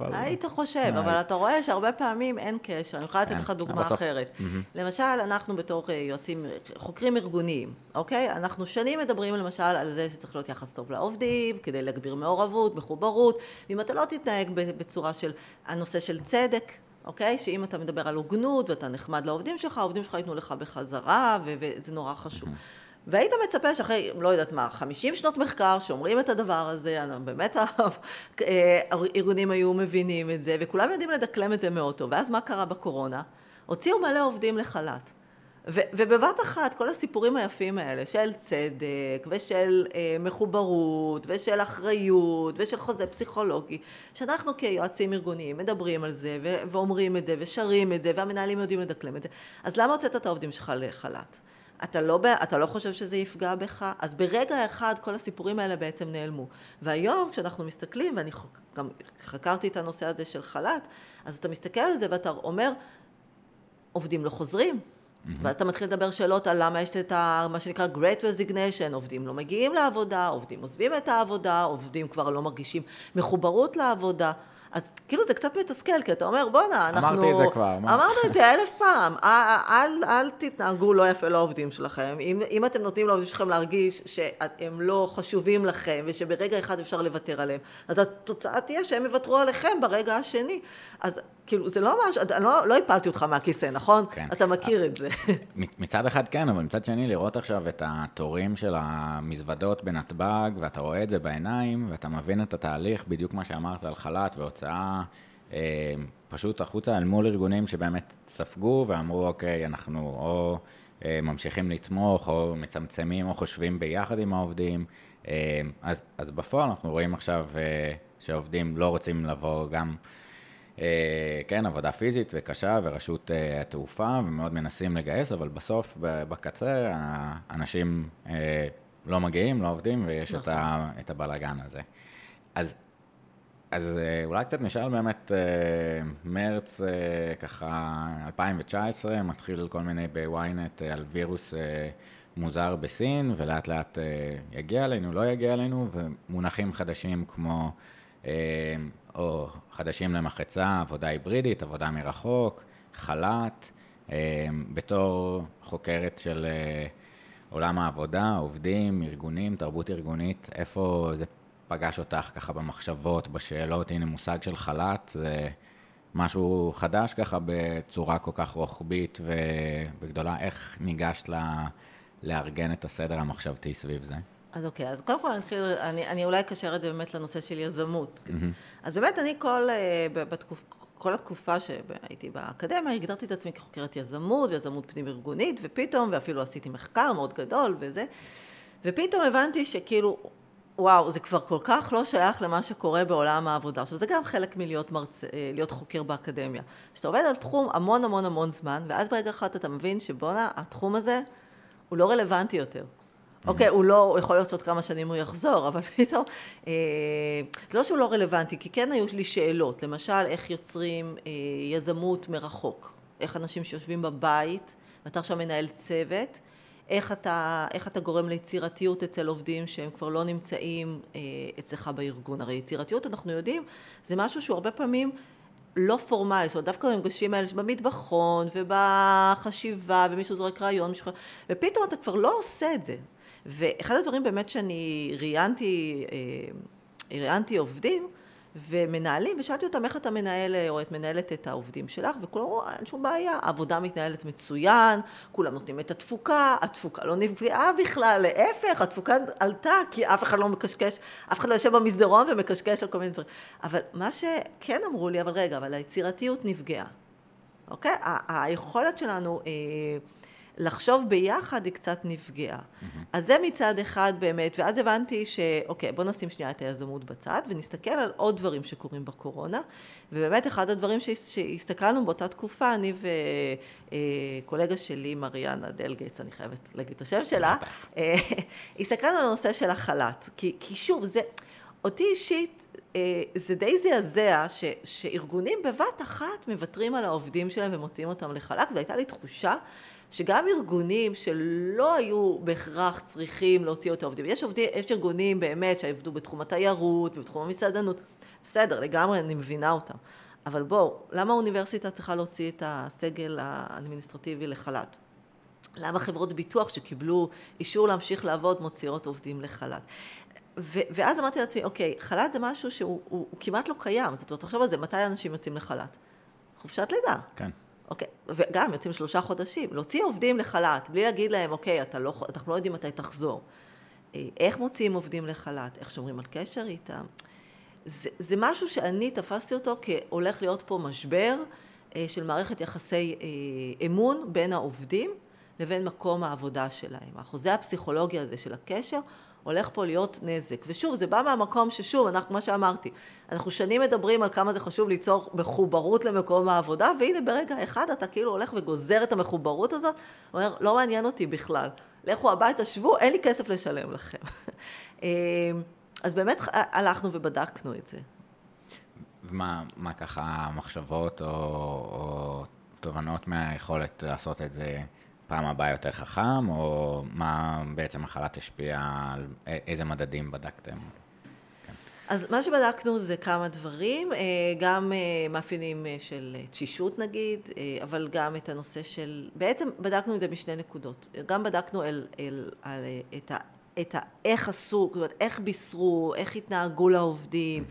היית חושב, אבל אתה רואה שהרבה פעמים אין קשר. אני יכולה לתת לך דוגמה אחרת. למשל, אנחנו בתור יועצים, חוקרים ארגוניים, אוקיי? אנחנו שנים מדברים למשל על זה שצריך להיות יחס טוב לעובדים, כדי להגביר מעורבות, מחוברות, ואם אתה לא תתנהג בצורה של הנושא של צדק, אוקיי? שאם אתה מדבר על הוגנות ואתה נחמד לעובדים שלך, העובדים שלך ייתנו לך בחזרה, וזה נורא חשוב. והיית מצפה שאחרי, לא יודעת מה, חמישים שנות מחקר שאומרים את הדבר הזה, באמת הארגונים היו מבינים את זה, וכולם יודעים לדקלם את זה מאוד טוב. ואז מה קרה בקורונה? הוציאו מלא עובדים לחל"ת. ובבת אחת, כל הסיפורים היפים האלה, של צדק, ושל מחוברות, ושל אחריות, ושל חוזה פסיכולוגי, שאנחנו כיועצים ארגוניים מדברים על זה, ואומרים את זה, ושרים את זה, והמנהלים יודעים לדקלם את זה. אז למה הוצאת את העובדים שלך לחל"ת? אתה לא, אתה לא חושב שזה יפגע בך, אז ברגע אחד כל הסיפורים האלה בעצם נעלמו. והיום כשאנחנו מסתכלים, ואני גם חקרתי את הנושא הזה של חל"ת, אז אתה מסתכל על זה ואתה אומר, עובדים לא חוזרים. ואז אתה מתחיל לדבר שאלות על למה יש את ה, מה שנקרא great resignation, עובדים לא מגיעים לעבודה, עובדים עוזבים את העבודה, עובדים כבר לא מרגישים מחוברות לעבודה. אז כאילו זה קצת מתסכל, כי אתה אומר, בונה, אנחנו... אמרתי את זה כבר. אמרנו את זה אלף פעם. אל, אל תתנהגו לא יפה לעובדים שלכם. אם, אם אתם נותנים לעובדים שלכם להרגיש שהם לא חשובים לכם, ושברגע אחד אפשר לוותר עליהם, אז התוצאה תהיה שהם יוותרו עליכם ברגע השני. אז כאילו, זה לא משהו, לא, לא הפלתי אותך מהכיסא, נכון? כן. אתה מכיר את זה. מצד אחד כן, אבל מצד שני, לראות עכשיו את התורים של המזוודות בנתב"ג, ואתה רואה את זה בעיניים, ואתה מבין את התהליך, בדיוק מה שאמרת על חל"ת והוצאה, אה, פשוט החוצה, אל מול ארגונים שבאמת ספגו ואמרו, אוקיי, אנחנו או אה, ממשיכים לתמוך, או מצמצמים, או חושבים ביחד עם העובדים. אה, אז, אז בפועל אנחנו רואים עכשיו אה, שהעובדים לא רוצים לבוא גם... כן, עבודה פיזית וקשה ורשות התעופה, ומאוד מנסים לגייס, אבל בסוף, בקצה, האנשים לא מגיעים, לא עובדים, ויש נכון. את הבלגן הזה. אז, אז אולי קצת נשאל באמת, מרץ, ככה, אלפיים תשע עשרה, מתחיל כל מיני בוויינט על וירוס מוזר בסין, ולאט לאט יגיע אלינו, לא יגיע אלינו, ומונחים חדשים כמו... או חדשים למחצה, עבודה היברידית, עבודה מרחוק, חל"ת, בתור חוקרת של עולם העבודה, עובדים, ארגונים, תרבות ארגונית, איפה זה פגש אותך ככה במחשבות, בשאלות, הנה מושג של חל"ת, זה משהו חדש ככה בצורה כל כך רוחבית וגדולה, איך ניגשת לה, לארגן את הסדר המחשבתי סביב זה? אז אוקיי, אז קודם כל אני אתחיל, אני, אני אולי אקשר את זה באמת לנושא של יזמות. Mm-hmm. אז באמת אני כל, בתקופ, כל התקופה שהייתי באקדמיה, הגדרתי את עצמי כחוקרת יזמות, ויזמות פנים ארגונית, ופתאום, ואפילו עשיתי מחקר מאוד גדול וזה, ופתאום הבנתי שכאילו, וואו, זה כבר כל כך לא שייך למה שקורה בעולם העבודה. עכשיו, זה גם חלק מלהיות מרצה, להיות חוקר באקדמיה. שאתה עובד על תחום המון המון המון זמן, ואז ברגע אחד אתה מבין שבונה, התחום הזה הוא לא רלוונטי יותר. אוקיי, הוא לא, הוא יכול להיות עוד כמה שנים הוא יחזור, אבל פתאום, זה לא שהוא לא רלוונטי, כי כן היו לי שאלות, למשל, איך יוצרים יזמות מרחוק, איך אנשים שיושבים בבית, ואתה עכשיו מנהל צוות, איך אתה, איך אתה גורם ליצירתיות אצל עובדים שהם כבר לא נמצאים אצלך בארגון, הרי יצירתיות, אנחנו יודעים, זה משהו שהוא הרבה פעמים, לא פורמלי, זאת אומרת, דווקא המפגשים האלה במטבחון, ובחשיבה, ומישהו זורק רעיון, ופתאום אתה כבר לא עושה את זה. ואחד הדברים באמת שאני ראיינתי, ראיינתי עובדים ומנהלים, ושאלתי אותם איך אתה מנהל או את מנהלת את העובדים שלך, וכולם אמרו, אין שום בעיה, העבודה מתנהלת מצוין, כולם נותנים את התפוקה, התפוקה לא נפגעה בכלל, להפך, התפוקה עלתה, כי אף אחד לא מקשקש, אף אחד לא יושב במסדרון ומקשקש על כל מיני דברים. אבל מה שכן אמרו לי, אבל רגע, אבל היצירתיות נפגעה, אוקיי? היכולת שלנו... לחשוב ביחד היא קצת נפגעה. אז זה מצד אחד באמת, ואז הבנתי שאוקיי, בוא נשים שנייה את היזמות בצד, ונסתכל על עוד דברים שקורים בקורונה, ובאמת אחד הדברים שהסתכלנו באותה תקופה, אני וקולגה שלי, מריאנה דלגייץ, אני חייבת להגיד את השם שלה, הסתכלנו על הנושא של החל"ת, כי, כי שוב, זה, אותי אישית, זה די זעזע ש, שארגונים בבת אחת מבטרים על העובדים שלהם ומוציאים אותם לחל"ת, והייתה לי תחושה שגם ארגונים שלא היו בהכרח צריכים להוציא את העובדים. יש, עובדים, יש ארגונים באמת שעבדו בתחום התיירות ובתחום המסעדנות. בסדר, לגמרי אני מבינה אותם. אבל בואו, למה האוניברסיטה צריכה להוציא את הסגל האדמיניסטרטיבי לחל"ת? למה חברות ביטוח שקיבלו אישור להמשיך לעבוד מוציאות עובדים לחל"ת? ו- ואז אמרתי לעצמי, אוקיי, חל"ת זה משהו שהוא הוא, הוא כמעט לא קיים. זאת אומרת, תחשוב על זה, מתי אנשים יוצאים לחל"ת? חופשת לידה. כן. אוקיי, וגם יוצאים שלושה חודשים, להוציא עובדים לחל"ת, בלי להגיד להם, אוקיי, אתה לא, אנחנו לא יודעים מתי תחזור. איך מוציאים עובדים לחל"ת? איך שומרים על קשר איתם? זה, זה משהו שאני תפסתי אותו כהולך להיות פה משבר של מערכת יחסי אמון בין העובדים לבין מקום העבודה שלהם. החוזה הפסיכולוגי הזה של הקשר הולך פה להיות נזק. ושוב, זה בא מהמקום ששוב, אנחנו, מה שאמרתי, אנחנו שנים מדברים על כמה זה חשוב ליצור מחוברות למקום העבודה, והנה ברגע אחד אתה כאילו הולך וגוזר את המחוברות הזאת, אומר, לא מעניין אותי בכלל. לכו הביתה, שבו, אין לי כסף לשלם לכם. אז באמת הלכנו ובדקנו את זה. ומה, מה ככה המחשבות או, או תובנות מהיכולת לעשות את זה? פעם הבאה יותר חכם, או מה בעצם החל"ת השפיע, על איזה מדדים בדקתם? אז מה שבדקנו זה כמה דברים, גם מאפיינים של תשישות נגיד, אבל גם את הנושא של, בעצם בדקנו את זה משני נקודות, גם בדקנו אל, אל, על, את ה... את איך עשו, כלומר, איך בישרו, איך התנהגו לעובדים.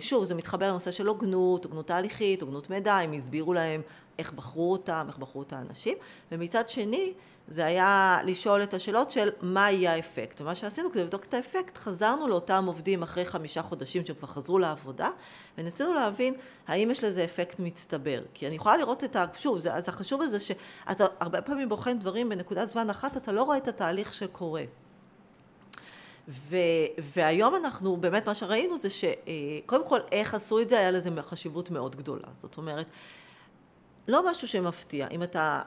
שוב, זה מתחבר לנושא של הוגנות, הוגנות תהליכית, הוגנות מידע, הם הסבירו להם איך בחרו אותם, איך בחרו את האנשים. ומצד שני, זה היה לשאול את השאלות של מה יהיה האפקט. ומה שעשינו כדי לבדוק את האפקט, חזרנו לאותם עובדים אחרי חמישה חודשים שהם כבר חזרו לעבודה, וניסינו להבין האם יש לזה אפקט מצטבר. כי אני יכולה לראות את שוב, זה, אז החשוב הזה שאתה הרבה פעמים בוחן דברים בנקודת זמן אחת, אתה לא רואה את התהליך שקורה. והיום אנחנו, באמת מה שראינו זה שקודם כל איך עשו את זה, היה לזה חשיבות מאוד גדולה. זאת אומרת, לא משהו שמפתיע. אם אתה,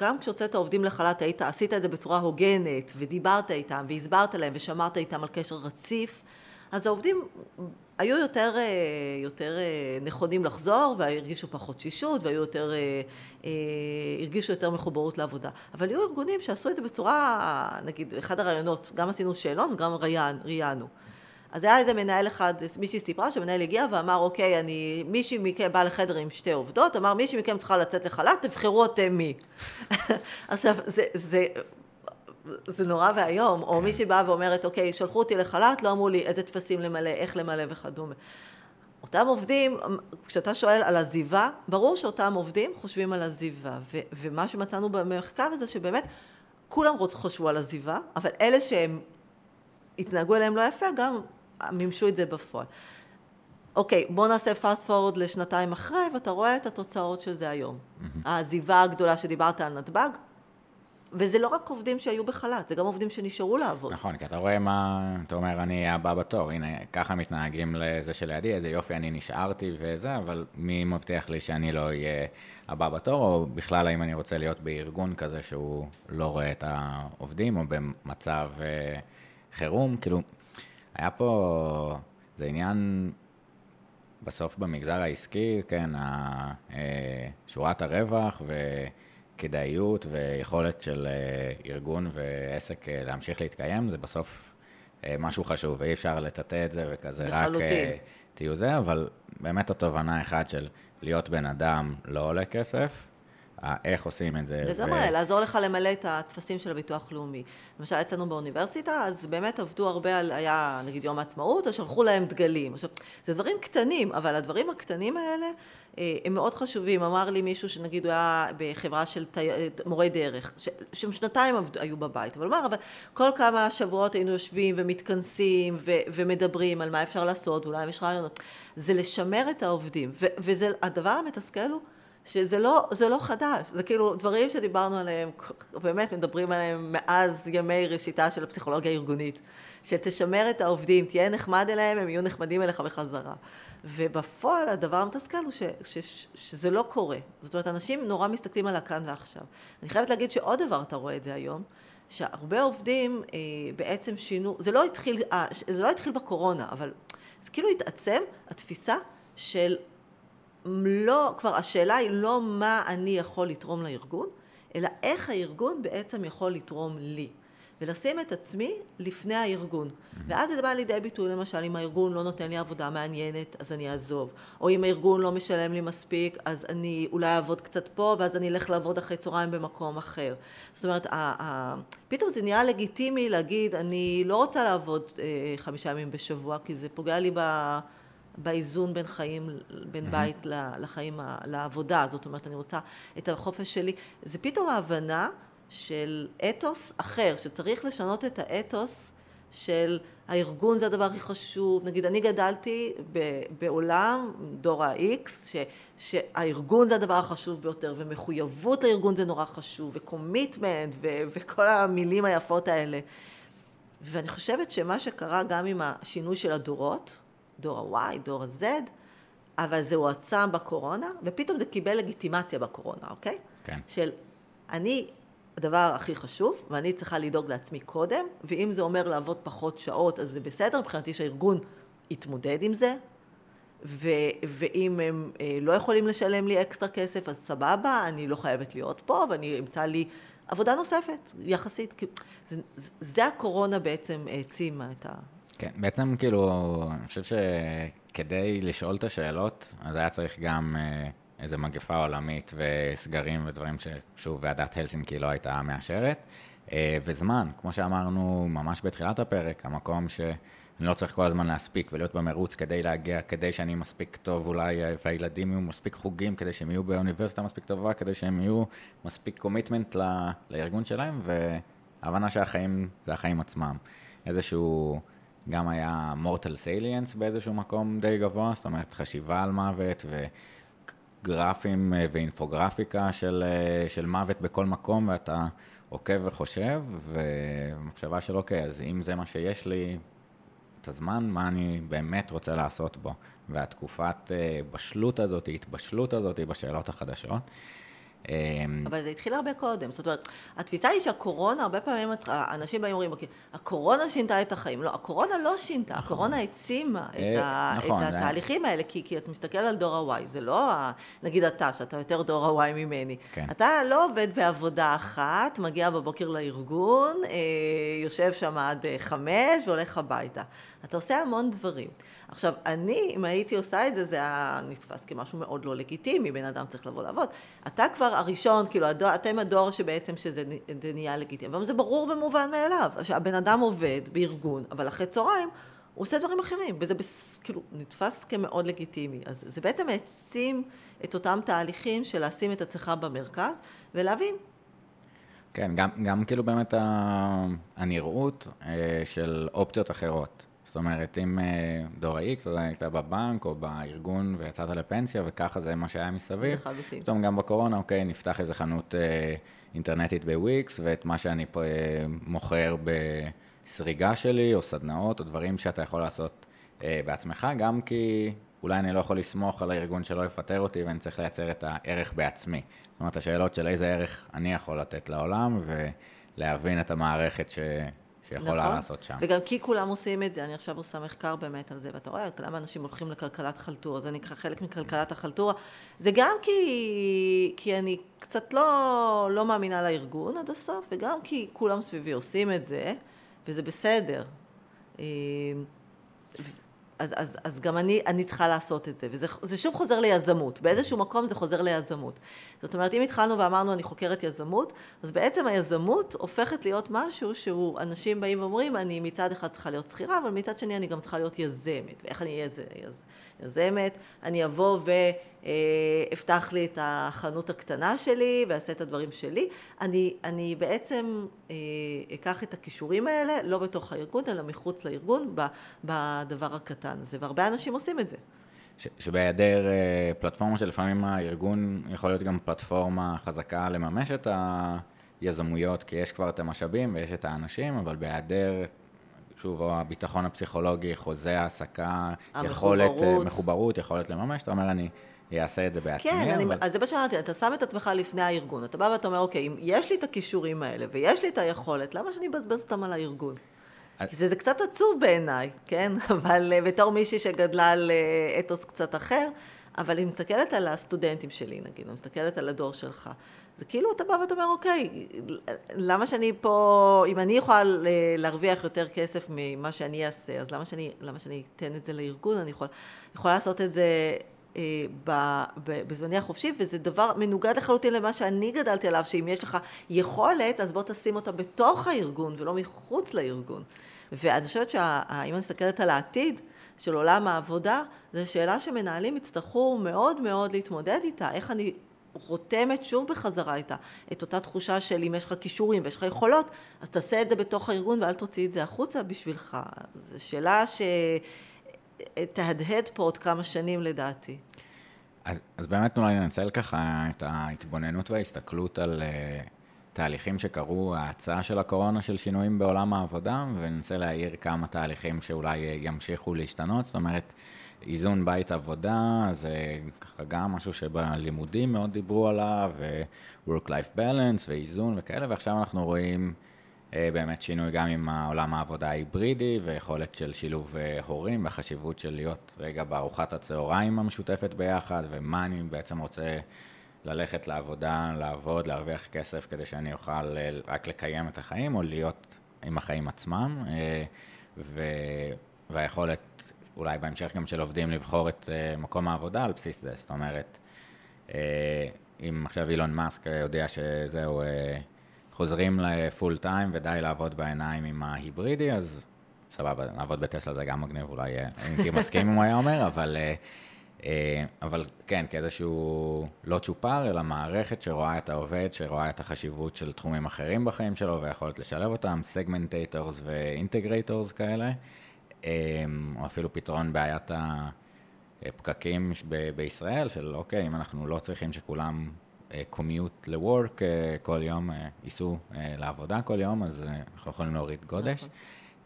גם כשהוצאת העובדים לחל"ת, היית, עשית את זה בצורה הוגנת, ודיברת איתם, והסברת להם, ושמרת איתם על קשר רציף, אז העובדים היו יותר, יותר נכונים לחזור, והרגישו פחות שישות, והיו יותר, הרגישו יותר מחוברות לעבודה. אבל היו ארגונים שעשו את זה בצורה, נגיד, אחד הרעיונות, גם עשינו שאלון, גם ראיינו. אז היה איזה מנהל אחד, מישהי סיפרה, שמנהל הגיע ואמר, אוקיי, אני, מישהי מכם בא לחדר עם שתי עובדות, אמר, מישהי מכם צריכה לצאת לחל"ת, תבחרו אתם מי. עכשיו, זה, זה... זה נורא והיום, או מישהי באה ואומרת, אוקיי, שלחו אותי לחל"ת, לא אמרו לי איזה טפסים למלא, איך למלא וכדומה. אותם עובדים, כשאתה שואל על עזיבה, ברור שאותם עובדים חושבים על עזיבה, ו- ומה שמצאנו במחקר הזה שבאמת כולם חושבו על עזיבה, אבל אלה שהם התנהגו אליהם לא יפה, גם מימשו את זה בפועל. אוקיי, בוא נעשה fast forward לשנתיים אחרי, ואתה רואה את התוצאות של זה היום. העזיבה הגדולה שדיברת על נתב"ג, וזה לא רק עובדים שהיו בחל"ת, זה גם עובדים שנשארו לעבוד. נכון, כי אתה רואה מה, אתה אומר, אני הבא בתור, הנה, ככה מתנהגים לזה שלידי, איזה יופי, אני נשארתי וזה, אבל מי מבטיח לי שאני לא אהיה הבא בתור, או בכלל, האם אני רוצה להיות בארגון כזה שהוא לא רואה את העובדים, או במצב אה, חירום, כאילו, היה פה, זה עניין, בסוף במגזר העסקי, כן, ה, אה, שורת הרווח, ו... כדאיות ויכולת של ארגון ועסק להמשיך להתקיים, זה בסוף משהו חשוב, ואי אפשר לטטא את זה וכזה רק תהיו זה, אבל באמת התובנה אחת של להיות בן אדם לא עולה כסף, איך עושים את זה. וגם ו... לעזור לך למלא את התפסים של הביטוח לאומי. למשל, אצלנו באוניברסיטה, אז באמת עבדו הרבה על, היה נגיד יום העצמאות, או שלחו להם דגלים. עכשיו, זה דברים קטנים, אבל הדברים הקטנים האלה, הם מאוד חשובים. אמר לי מישהו שנגיד הוא היה בחברה של טי... מורי דרך, ששנתיים היו בבית, אבל אמר, אבל כל כמה שבועות היינו יושבים ומתכנסים ו... ומדברים על מה אפשר לעשות, ואולי יש רעיונות. זה לשמר את העובדים, ו... וזה הדבר המתסכל הוא, שזה לא, זה לא חדש, זה כאילו דברים שדיברנו עליהם, באמת מדברים עליהם מאז ימי ראשיתה של הפסיכולוגיה הארגונית, שתשמר את העובדים, תהיה נחמד אליהם, הם יהיו נחמדים אליך בחזרה. ובפועל הדבר המתסכל הוא ש, ש, ש, שזה לא קורה. זאת אומרת, אנשים נורא מסתכלים על הכאן ועכשיו. אני חייבת להגיד שעוד דבר אתה רואה את זה היום, שהרבה עובדים אה, בעצם שינו, זה לא התחיל, אה, זה לא התחיל בקורונה, אבל זה כאילו התעצם התפיסה של לא, כבר השאלה היא לא מה אני יכול לתרום לארגון, אלא איך הארגון בעצם יכול לתרום לי. ולשים את עצמי לפני הארגון. ואז זה בא לידי ביטוי, למשל, אם הארגון לא נותן לי עבודה מעניינת, אז אני אעזוב. או אם הארגון לא משלם לי מספיק, אז אני אולי אעבוד קצת פה, ואז אני אלך לעבוד אחרי צהריים במקום אחר. זאת אומרת, פתאום זה נהיה לגיטימי להגיד, אני לא רוצה לעבוד חמישה ימים בשבוע, כי זה פוגע לי ב... באיזון בין חיים, בין בית לחיים, לעבודה. זאת אומרת, אני רוצה את החופש שלי. זה פתאום ההבנה של אתוס אחר, שצריך לשנות את האתוס של הארגון, זה הדבר הכי חשוב. נגיד, אני גדלתי בעולם, דור ה-X, שהארגון זה הדבר החשוב ביותר, ומחויבות לארגון זה נורא חשוב, ו-commitment, וכל המילים היפות האלה. ואני חושבת שמה שקרה גם עם השינוי של הדורות, דור ה-Y, דור ה-Z, אבל זה הועצם בקורונה, ופתאום זה קיבל לגיטימציה בקורונה, אוקיי? כן. של אני, הדבר הכי חשוב, ואני צריכה לדאוג לעצמי קודם, ואם זה אומר לעבוד פחות שעות, אז זה בסדר, מבחינתי שהארגון יתמודד עם זה, ו- ואם הם לא יכולים לשלם לי אקסטרה כסף, אז סבבה, אני לא חייבת להיות פה, ואני אמצא לי עבודה נוספת, יחסית. זה, זה הקורונה בעצם העצימה את ה... כן, בעצם כאילו, אני חושב שכדי לשאול את השאלות, אז היה צריך גם איזו מגפה עולמית וסגרים ודברים ששוב ועדת הלסינקי לא הייתה מאשרת, וזמן, כמו שאמרנו ממש בתחילת הפרק, המקום שאני לא צריך כל הזמן להספיק ולהיות במרוץ כדי להגיע, כדי שאני מספיק טוב אולי, והילדים יהיו מספיק חוגים, כדי שהם יהיו באוניברסיטה מספיק טובה, כדי שהם יהיו מספיק קומיטמנט לארגון שלהם, וההבנה שהחיים זה החיים עצמם. איזשהו... גם היה מורטל סייליאנס באיזשהו מקום די גבוה, זאת אומרת חשיבה על מוות וגרפים ואינפוגרפיקה של, של מוות בכל מקום, ואתה עוקב וחושב, ומחשבה של אוקיי, אז אם זה מה שיש לי את הזמן, מה אני באמת רוצה לעשות בו? והתקופת בשלות הזאת, התבשלות הזאת בשאלות החדשות. אבל זה התחיל הרבה קודם, זאת אומרת, התפיסה היא שהקורונה, הרבה פעמים אנשים באים אומרים, הקורונה שינתה את החיים, לא, הקורונה לא שינתה, הקורונה הצימה את התהליכים האלה, כי את מסתכל על דור ה-Y, זה לא, נגיד אתה, שאתה יותר דור ה-Y ממני, אתה לא עובד בעבודה אחת, מגיע בבוקר לארגון, יושב שם עד חמש והולך הביתה, אתה עושה המון דברים. עכשיו, אני, אם הייתי עושה את זה, זה היה נתפס כמשהו מאוד לא לגיטימי, בן אדם צריך לבוא לעבוד. אתה כבר הראשון, כאילו, הדור, אתם הדור שבעצם שזה נהיה לגיטימי. אבל זה ברור ומובן מאליו, שהבן אדם עובד בארגון, אבל אחרי צהריים הוא עושה דברים אחרים, וזה כאילו נתפס כמאוד לגיטימי. אז זה בעצם העצים את אותם תהליכים של לשים את עצמך במרכז, ולהבין. כן, גם, גם כאילו באמת הנראות של אופציות אחרות. זאת אומרת, אם דור ה-X, אז אני נקטע בבנק או בארגון ויצאת לפנסיה, וככה זה מה שהיה מסביב. לחלוטין. פתאום גם בקורונה, אוקיי, נפתח איזו חנות אה, אינטרנטית בוויקס, ואת מה שאני פה, אה, מוכר בסריגה שלי, או סדנאות, או דברים שאתה יכול לעשות אה, בעצמך, גם כי אולי אני לא יכול לסמוך על הארגון שלא יפטר אותי, ואני צריך לייצר את הערך בעצמי. זאת אומרת, השאלות של איזה ערך אני יכול לתת לעולם, ולהבין את המערכת ש... שיכולה נכון. לעשות שם. וגם כי כולם עושים את זה, אני עכשיו עושה מחקר באמת על זה, ואתה רואה, למה אנשים הולכים לכלכלת חלטורה, זה נקרא חלק מכלכלת החלטורה, זה גם כי, כי אני קצת לא, לא מאמינה לארגון עד הסוף, וגם כי כולם סביבי עושים את זה, וזה בסדר. אז, אז, אז גם אני, אני צריכה לעשות את זה, וזה זה שוב חוזר ליזמות, באיזשהו מקום זה חוזר ליזמות. זאת אומרת, אם התחלנו ואמרנו, אני חוקרת יזמות, אז בעצם היזמות הופכת להיות משהו שהוא, אנשים באים ואומרים, אני מצד אחד צריכה להיות שכירה, אבל מצד שני אני גם צריכה להיות יזמת. ואיך אני יז, יז, יזמת? אני אבוא ואפתח לי את החנות הקטנה שלי, ועשה את הדברים שלי. אני, אני בעצם אקח את הכישורים האלה, לא בתוך הארגון, אלא מחוץ לארגון, בדבר הקטן הזה, והרבה אנשים עושים את זה. שבהיעדר פלטפורמה שלפעמים הארגון יכול להיות גם פלטפורמה חזקה לממש את היזמויות, כי יש כבר את המשאבים ויש את האנשים, אבל בהיעדר, שוב, הביטחון הפסיכולוגי, חוזה העסקה, יכולת מחוברות, יכולת לממש, אתה אומר, אני יעשה את זה בעצמי. כן, אבל... אני, אז זה בשארתי, אתה שם את עצמך לפני הארגון, אתה בא ואתה אומר, אוקיי, אם יש לי את הכישורים האלה ויש לי את היכולת, למה שאני בזבז אותם על הארגון? זה, זה קצת עצוב בעיניי, כן? אבל בתור מישהי שגדלה על אתוס קצת אחר, אבל היא מסתכלת על הסטודנטים שלי, נגיד, היא מסתכלת על הדור שלך. זה כאילו אתה בא ואתה אומר, אוקיי, למה שאני פה, אם אני יכולה להרוויח יותר כסף ממה שאני אעשה, אז למה שאני, למה שאני אתן את זה לארגון? אני יכולה, יכולה לעשות את זה בזמני החופשי, וזה דבר מנוגד לחלוטין למה שאני גדלתי עליו, שאם יש לך יכולת, אז בוא תשים אותה בתוך הארגון, ולא מחוץ לארגון. ואני חושבת שאם אני מסתכלת על העתיד של עולם העבודה, זו שאלה שמנהלים יצטרכו מאוד מאוד להתמודד איתה, איך אני חותמת שוב בחזרה איתה, את אותה תחושה של אם יש לך כישורים ויש לך יכולות, אז תעשה את זה בתוך הארגון, ואל תוציא את זה החוצה בשבילך. זו שאלה ש... תהדהד פה עוד כמה שנים לדעתי. אז, אז באמת אולי ננצל ככה את ההתבוננות וההסתכלות על uh, תהליכים שקרו, ההצעה של הקורונה של שינויים בעולם העבודה, וננסה להעיר כמה תהליכים שאולי ימשיכו להשתנות, זאת אומרת, איזון בית עבודה, זה ככה גם משהו שבלימודים מאוד דיברו עליו, ו-work-life balance ואיזון וכאלה, ועכשיו אנחנו רואים... באמת שינוי גם עם העולם העבודה ההיברידי ויכולת של שילוב הורים והחשיבות של להיות רגע בארוחת הצהריים המשותפת ביחד ומה אני בעצם רוצה ללכת לעבודה, לעבוד, להרוויח כסף כדי שאני אוכל רק לקיים את החיים או להיות עם החיים עצמם והיכולת אולי בהמשך גם של עובדים לבחור את מקום העבודה על בסיס זה, זאת אומרת אם עכשיו אילון מאסק יודע שזהו חוזרים לפול טיים ודי לעבוד בעיניים עם ההיברידי, אז סבבה, לעבוד בטסלה זה גם מגניב, אולי הייתי מסכים אם הוא היה אומר, אבל, אבל כן, כאיזשהו לא צ'ופר, אלא מערכת שרואה את העובד, שרואה את החשיבות של תחומים אחרים בחיים שלו, ויכולת לשלב אותם, סגמנטייטורס ואינטגרייטורס כאלה, או אפילו פתרון בעיית הפקקים ב- בישראל, של אוקיי, אם אנחנו לא צריכים שכולם... קומיוט לוורק כל יום, איסו לעבודה כל יום, אז אנחנו יכולים להוריד גודש. נכון.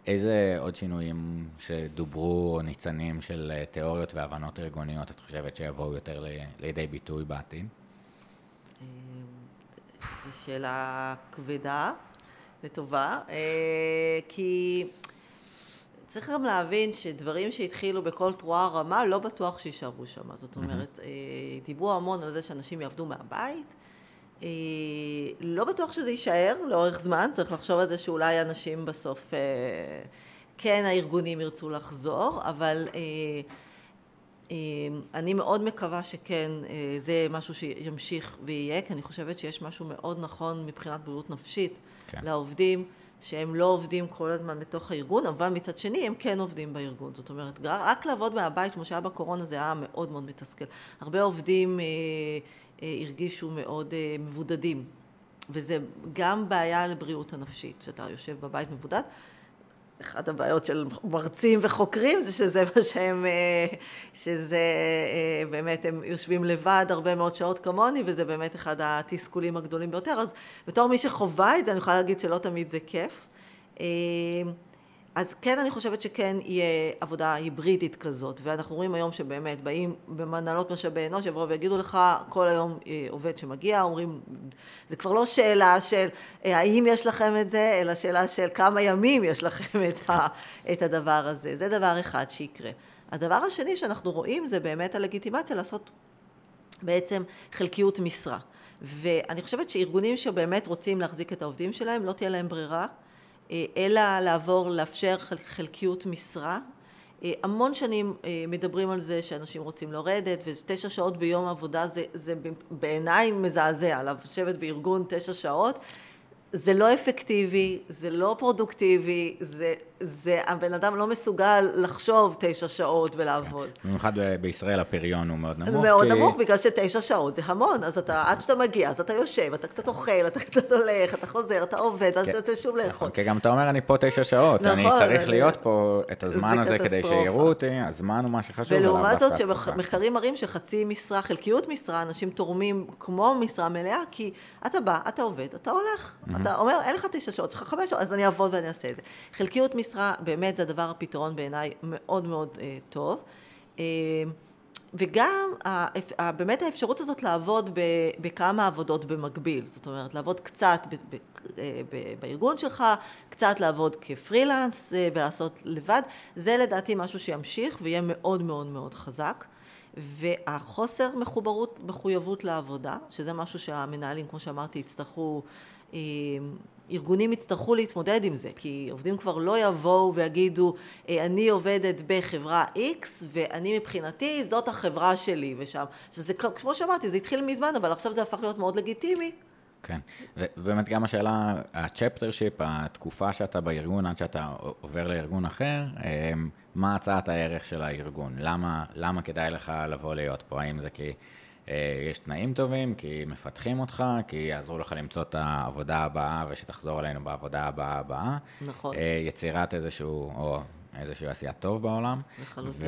איזה עוד שינויים שדוברו או ניצנים של תיאוריות והבנות ארגוניות, את חושבת שיבואו יותר לידי ביטוי בעתיד? זו שאלה כבדה וטובה, כי צריך גם להבין שדברים שהתחילו בכל תרועה רמה, לא בטוח שישארו שם. זאת אומרת, דיברו המון על זה שאנשים יעבדו מהבית. לא בטוח שזה יישאר לאורך זמן. צריך לחשוב על זה שאולי אנשים בסוף, כן, הארגונים ירצו לחזור, אבל אני מאוד מקווה שכן, זה משהו שימשיך ויהיה, כי אני חושבת שיש משהו מאוד נכון מבחינת בריאות נפשית לעובדים. שהם לא עובדים כל הזמן בתוך הארגון, אבל מצד שני הם כן עובדים בארגון. זאת אומרת, רק לעבוד מהבית, כמו שהיה בקורונה, זה היה מאוד מאוד מתסכל. הרבה עובדים אה, אה, הרגישו מאוד אה, מבודדים, וזה גם בעיה לבריאות הנפשית, שאתה יושב בבית מבודד. אחת הבעיות של מרצים וחוקרים זה שזה מה שהם, שזה באמת, הם יושבים לבד הרבה מאוד שעות כמוני, וזה באמת אחד התסכולים הגדולים ביותר. אז בתור מי שחווה את זה, אני יכולה להגיד שלא תמיד זה כיף. אז כן, אני חושבת שכן יהיה עבודה היברידית כזאת, ואנחנו רואים היום שבאמת באים במנהלות משאבי אנוש, יבואו ויגידו לך, כל היום עובד שמגיע, אומרים, זה כבר לא שאלה של האם יש לכם את זה, אלא שאלה של כמה ימים יש לכם את, ה, את הדבר הזה. זה דבר אחד שיקרה. הדבר השני שאנחנו רואים זה באמת הלגיטימציה לעשות בעצם חלקיות משרה. ואני חושבת שארגונים שבאמת רוצים להחזיק את העובדים שלהם, לא תהיה להם ברירה, אלא לעבור, לאפשר חלקיות משרה. המון שנים מדברים על זה שאנשים רוצים לרדת, ותשע שעות ביום עבודה זה, זה בעיניי מזעזע, לשבת בארגון תשע שעות. זה לא אפקטיבי, זה לא פרודוקטיבי, זה, זה, הבן אדם לא מסוגל לחשוב תשע שעות ולעבוד. במיוחד בישראל הפריון הוא מאוד נמוך. מאוד נמוך, בגלל שתשע שעות זה המון, אז אתה, עד שאתה מגיע, אז אתה יושב, אתה קצת אוכל, אתה קצת הולך, אתה חוזר, אתה עובד, אז אתה יוצא שוב לאכול. כי גם אתה אומר, אני פה תשע שעות, אני צריך להיות פה את הזמן הזה כדי שיראו אותי, הזמן הוא מה שחשוב. ולעומת זאת שמחקרים מראים שחצי משרה, חלקיות משרה, אנשים תורמים כמו משרה מלאה, כי אתה בא, אתה עובד, אתה הולך. אתה אומר, אין לך תשע שעות, צריך חמש שעות, אז אני אעבוד ואני אעשה את זה. חלקיות משרה, באמת זה הדבר הפתרון בעיניי מאוד מאוד אה, טוב. אה, וגם, ה, ה, באמת האפשרות הזאת לעבוד ב, בכמה עבודות במקביל. זאת אומרת, לעבוד קצת ב, ב, אה, ב, בארגון שלך, קצת לעבוד כפרילנס אה, ולעשות לבד. זה לדעתי משהו שימשיך ויהיה מאוד מאוד מאוד חזק. והחוסר מחוברות, מחויבות לעבודה, שזה משהו שהמנהלים, כמו שאמרתי, יצטרכו... ארגונים יצטרכו להתמודד עם זה, כי עובדים כבר לא יבואו ויגידו, אני עובדת בחברה X, ואני מבחינתי, זאת החברה שלי, ושם. שזה, כמו שאמרתי, זה התחיל מזמן, אבל עכשיו זה הפך להיות מאוד לגיטימי. כן, ובאמת גם השאלה, ה-chaptership, התקופה שאתה בארגון, עד שאתה עובר לארגון אחר, מה הצעת הערך של הארגון? למה, למה כדאי לך לבוא להיות פה? האם זה כי... יש תנאים טובים, כי מפתחים אותך, כי יעזרו לך למצוא את העבודה הבאה, ושתחזור אלינו בעבודה הבאה הבאה. נכון. יצירת איזשהו, או איזשהו עשייה טוב בעולם. ו...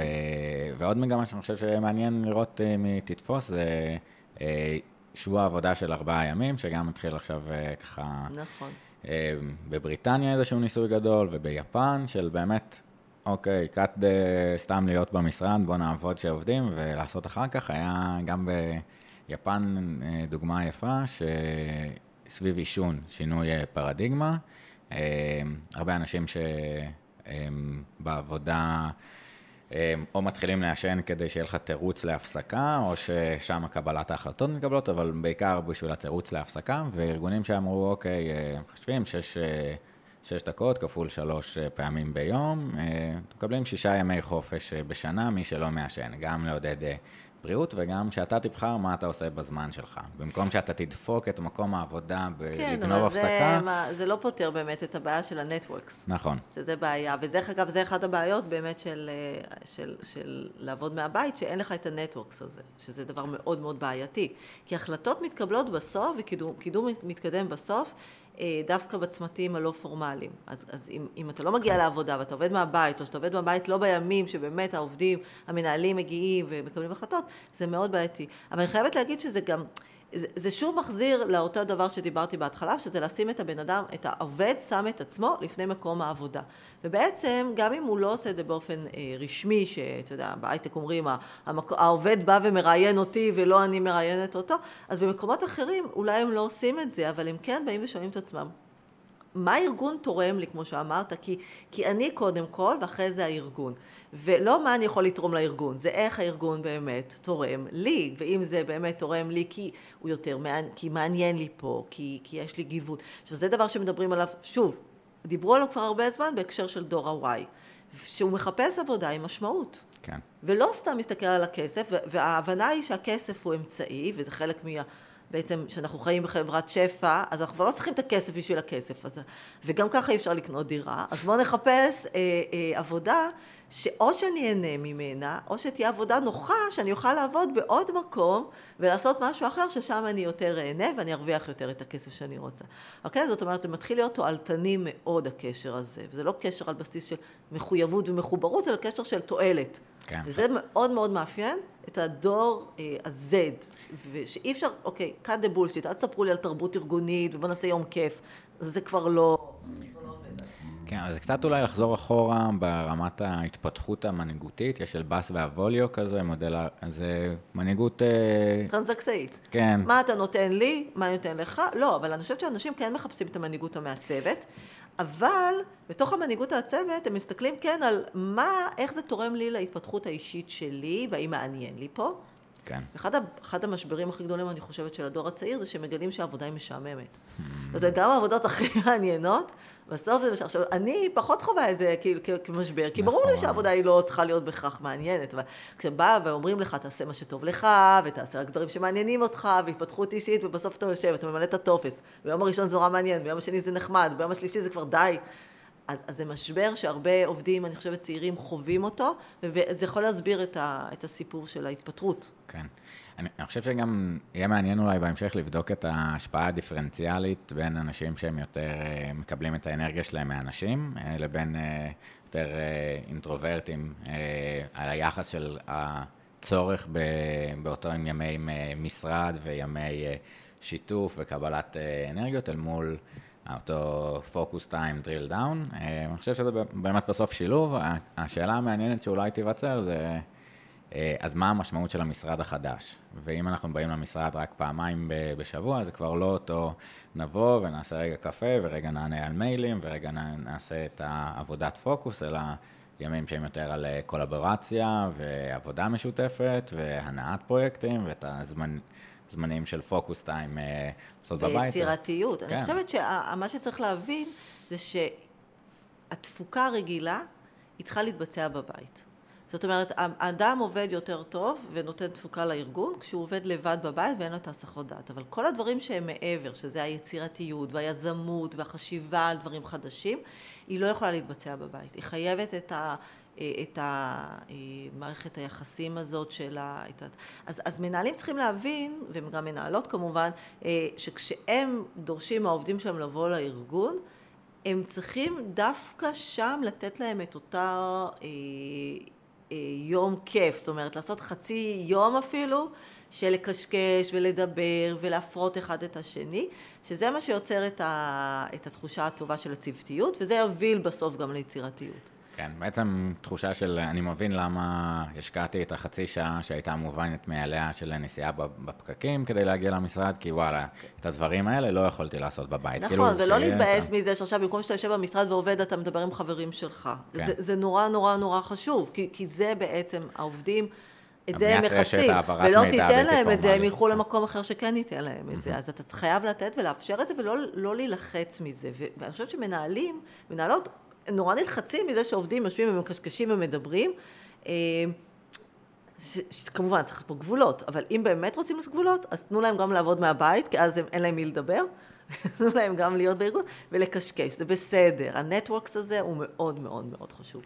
ועוד מגמה שאני חושב שמעניין לראות מי תתפוס, זה שבוע עבודה של ארבעה ימים, שגם מתחיל עכשיו ככה... נכון. בבריטניה איזשהו ניסוי גדול, וביפן, של באמת... אוקיי, קאט סתם להיות במשרד, בוא נעבוד שעובדים ולעשות אחר כך. היה גם ביפן דוגמה יפה שסביב עישון שינוי פרדיגמה. הרבה אנשים שבעבודה או מתחילים לעשן כדי שיהיה לך תירוץ להפסקה, או ששם קבלת ההחלטות מתקבלות, אבל בעיקר בשביל התירוץ להפסקה, וארגונים שאמרו, אוקיי, חושבים שיש... שש דקות כפול שלוש פעמים ביום, מקבלים שישה ימי חופש בשנה, מי שלא מעשן, גם לעודד בריאות וגם שאתה תבחר מה אתה עושה בזמן שלך. במקום שאתה תדפוק את מקום העבודה בלגנוב הפסקה. כן, אבל זה, זה לא פותר באמת את הבעיה של הנטוורקס. נכון. שזה בעיה, ודרך אגב זה אחת הבעיות באמת של, של, של לעבוד מהבית, שאין לך את הנטוורקס הזה, שזה דבר מאוד מאוד בעייתי. כי החלטות מתקבלות בסוף וקידום קידום מתקדם בסוף, דווקא בצמתים הלא פורמליים. אז, אז אם, אם אתה לא מגיע לעבודה ואתה עובד מהבית, או שאתה עובד מהבית לא בימים שבאמת העובדים, המנהלים מגיעים ומקבלים החלטות, זה מאוד בעייתי. אבל אני חייבת להגיד שזה גם, זה, זה שוב מחזיר לאותו דבר שדיברתי בהתחלה, שזה לשים את הבן אדם, את העובד, שם את עצמו לפני מקום העבודה. ובעצם, גם אם הוא לא עושה את זה באופן אה, רשמי, שאתה יודע, בהייטק אומרים, המק... העובד בא ומראיין אותי ולא אני מראיינת אותו, אז במקומות אחרים אולי הם לא עושים את זה, אבל הם כן באים ושואלים את עצמם. מה הארגון תורם לי, כמו שאמרת, כי, כי אני קודם כל ואחרי זה הארגון. ולא מה אני יכול לתרום לארגון, זה איך הארגון באמת תורם לי, ואם זה באמת תורם לי כי הוא יותר מעניין, כי מעניין לי פה, כי, כי יש לי גיוון. עכשיו, זה דבר שמדברים עליו, שוב, דיברו עליו כבר הרבה זמן בהקשר של דור ה-Y, שהוא מחפש עבודה עם משמעות. כן. ולא סתם מסתכל על הכסף, וההבנה היא שהכסף הוא אמצעי, וזה חלק מה... בעצם שאנחנו חיים בחברת שפע, אז אנחנו כבר לא צריכים את הכסף בשביל הכסף הזה. וגם ככה אי אפשר לקנות דירה, אז בואו נחפש אה, אה, עבודה שאו שאני אהנה ממנה, או שתהיה עבודה נוחה שאני אוכל לעבוד בעוד מקום, ולעשות משהו אחר ששם אני יותר אהנה, ואני ארוויח יותר את הכסף שאני רוצה. אוקיי? זאת אומרת, זה מתחיל להיות תועלתני מאוד הקשר הזה, וזה לא קשר על בסיס של מחויבות ומחוברות, אלא קשר של תועלת. כן. וזה מאוד מאוד מאפיין את הדור אה, הזד, ושאי אפשר, אוקיי, cut the bullshit, אל תספרו לי על תרבות ארגונית, ובוא נעשה יום כיף, זה כבר לא... כן, אז קצת אולי לחזור אחורה ברמת ההתפתחות המנהיגותית, יש של בס והווליו כזה, מודל, אז מנהיגות... טרנסקסאית. כן. מה אתה נותן לי, מה אני נותן לך, לא, אבל אני חושבת שאנשים כן מחפשים את המנהיגות המעצבת, אבל בתוך המנהיגות העצבת הם מסתכלים כן על מה, איך זה תורם לי להתפתחות האישית שלי, והאם מעניין לי פה, כן. אחד, אחד המשברים הכי גדולים, אני חושבת, של הדור הצעיר, זה שמגלים שהעבודה היא משעממת. זאת אומרת, גם העבודות הכי מעניינות, בסוף זה משעמם. עכשיו, אני פחות חווה את זה כמשבר, כי ברור לי שהעבודה היא לא צריכה להיות בכך מעניינת, אבל כשבא ואומרים לך, תעשה מה שטוב לך, ותעשה רק דברים שמעניינים אותך, והתפתחות אישית, ובסוף אתה יושב, אתה ממלא את הטופס. ביום הראשון זה נורא מעניין, ביום השני זה נחמד, ביום השלישי זה כבר די. אז, אז זה משבר שהרבה עובדים, אני חושבת, צעירים חווים אותו, וזה יכול להסביר את, ה, את הסיפור של ההתפטרות. כן. אני, אני חושב שגם יהיה מעניין אולי בהמשך לבדוק את ההשפעה הדיפרנציאלית בין אנשים שהם יותר מקבלים את האנרגיה שלהם מהאנשים, לבין יותר אינטרוברטים, על היחס של הצורך באותם ימי משרד וימי שיתוף וקבלת אנרגיות אל מול אותו focus time drill down. אני חושב שזה באמת בסוף שילוב. השאלה המעניינת שאולי תיווצר זה, אז מה המשמעות של המשרד החדש? ואם אנחנו באים למשרד רק פעמיים בשבוע, זה כבר לא אותו נבוא ונעשה רגע קפה ורגע נענה על מיילים ורגע נעשה את העבודת פוקוס, אלא ימים שהם יותר על קולברציה ועבודה משותפת והנעת פרויקטים ואת הזמן... זמנים של פוקוס טיים לעשות בבית. ויצירתיות. אני חושבת שמה שצריך להבין זה שהתפוקה הרגילה היא צריכה להתבצע בבית. זאת אומרת, האדם עובד יותר טוב ונותן תפוקה לארגון, כשהוא עובד לבד בבית ואין לו את הסחות דעת. אבל כל הדברים שהם מעבר, שזה היצירתיות והיזמות והחשיבה על דברים חדשים, היא לא יכולה להתבצע בבית. היא חייבת את ה... את המערכת היחסים הזאת של ה... אז, אז מנהלים צריכים להבין, והם גם מנהלות כמובן, שכשהם דורשים מהעובדים שלהם לבוא לארגון, הם צריכים דווקא שם לתת להם את אותה יום כיף, זאת אומרת לעשות חצי יום אפילו, של לקשקש ולדבר ולהפרות אחד את השני, שזה מה שיוצר את, ה... את התחושה הטובה של הצוותיות, וזה יוביל בסוף גם ליצירתיות. כן, בעצם תחושה של, אני מבין למה השקעתי את החצי שעה שהייתה מובנת מעליה של הנסיעה בפקקים כדי להגיע למשרד, כי וואלה, את הדברים האלה לא יכולתי לעשות בבית. נכון, ולא להתבאס מזה שעכשיו במקום שאתה יושב במשרד ועובד, אתה מדבר עם חברים שלך. זה נורא נורא נורא חשוב, כי זה בעצם העובדים, את זה הם מחפשים, ולא תיתן להם את זה, הם ילכו למקום אחר שכן ניתן להם את זה. אז אתה חייב לתת ולאפשר את זה ולא להילחץ מזה. ואני חושבת שמנהלים, מנהלות, נורא נלחצים מזה שעובדים, יושבים, הם מקשקשים ומדברים. כמובן, צריך פה גבולות, אבל אם באמת רוצים לגבולות, אז תנו להם גם לעבוד מהבית, כי אז אין להם מי לדבר, תנו להם גם להיות בארגון, ולקשקש, זה בסדר. הנטוורקס הזה הוא מאוד מאוד מאוד חשוב.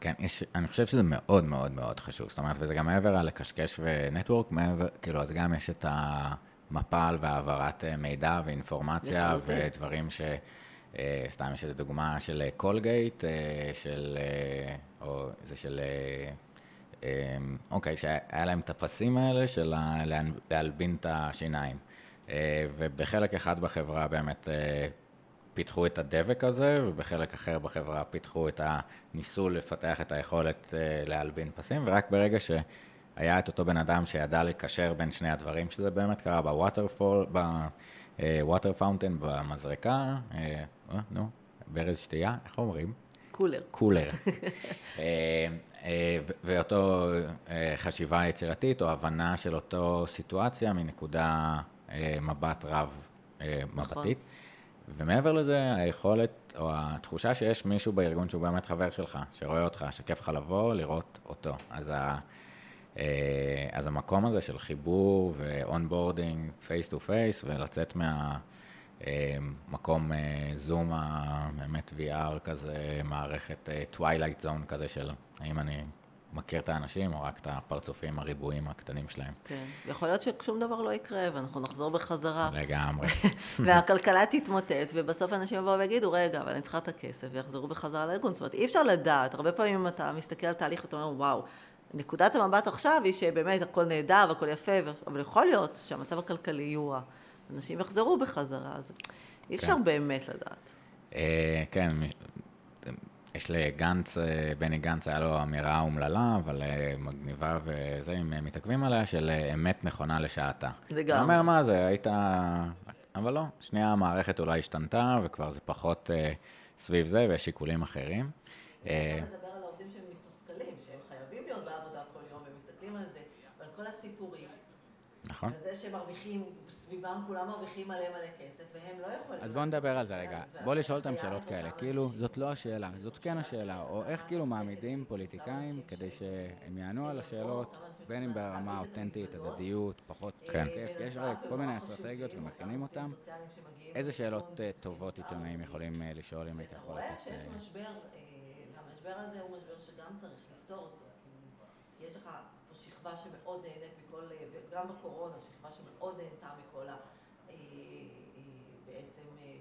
כן, יש, אני חושב שזה מאוד מאוד מאוד חשוב, זאת אומרת, וזה גם מעבר על לקשקש ונטוורק, מעבר, כאילו, אז גם יש את המפל והעברת מידע ואינפורמציה ודברים ש... סתם יש איזו דוגמה של קולגייט, של, או זה של, אוקיי, שהיה להם את הפסים האלה של להלבין את השיניים. ובחלק אחד בחברה באמת פיתחו את הדבק הזה, ובחלק אחר בחברה פיתחו את הניסו לפתח את היכולת להלבין פסים, ורק ברגע ש... היה את אותו בן אדם שידע לקשר בין שני הדברים, שזה באמת קרה בווטרפול, בווטר פאונטן, במזרקה, נו, ברז שתייה, איך אומרים? קולר. קולר. ואותו חשיבה יצירתית, או הבנה של אותו סיטואציה, מנקודה מבט רב מבטית. ומעבר לזה, היכולת, או התחושה שיש מישהו בארגון שהוא באמת חבר שלך, שרואה אותך, שכיף לך לבוא, לראות אותו. אז ה... אז המקום הזה של חיבור ואונבורדינג פייס טו פייס ולצאת מהמקום זום באמת וי אר כזה, מערכת טווילייט זון כזה של האם אני מכיר את האנשים או רק את הפרצופים הריבועים הקטנים שלהם. כן, יכול להיות ששום דבר לא יקרה ואנחנו נחזור בחזרה. לגמרי. והכלכלה תתמוטט ובסוף אנשים יבואו ויגידו רגע אבל אני צריכה את הכסף ויחזרו בחזרה לארגון. זאת אומרת אי אפשר לדעת, הרבה פעמים אם אתה מסתכל על תהליך ואתה אומר וואו, נקודת המבט עכשיו היא שבאמת הכל נהדר והכל יפה, אבל יכול להיות שהמצב הכלכלי יורה. אנשים יחזרו בחזרה, אז אי אפשר באמת לדעת. כן, יש לגנץ, בני גנץ היה לו אמירה אומללה, אבל מגניבה וזה, אם מתעכבים עליה, של אמת נכונה לשעתה. זה גם. אני אומר מה זה, היית... אבל לא, שנייה המערכת אולי השתנתה, וכבר זה פחות סביב זה, ויש שיקולים אחרים. בעבודה כל יום, ומסתכלים על זה, אבל כל הסיפורים נכון. זה שמרוויחים, סביבם כולם מרוויחים מלא מלא כסף, והם לא יכולים... אז בואו נדבר על זה רגע. בואו לשאול אותם שאלות כאלה. כאילו, זאת לא השאלה, זאת כן השאלה. או איך כאילו מעמידים פוליטיקאים כדי שהם יענו על השאלות, בין אם ברמה אותנטית, הדדיות, פחות כיף. יש הרי כל מיני אסטרטגיות ומכינים אותם. איזה שאלות טובות עיתונאים יכולים לשאול אם הייתה יכולת... אתה רואה שיש משבר, והמשבר הזה הוא משבר שגם צריך לפתור אותו. יש לך פה שכבה שמאוד נהנית מכל, וגם בקורונה, שכבה שמאוד נהנתה מכל ה... בעצם, אני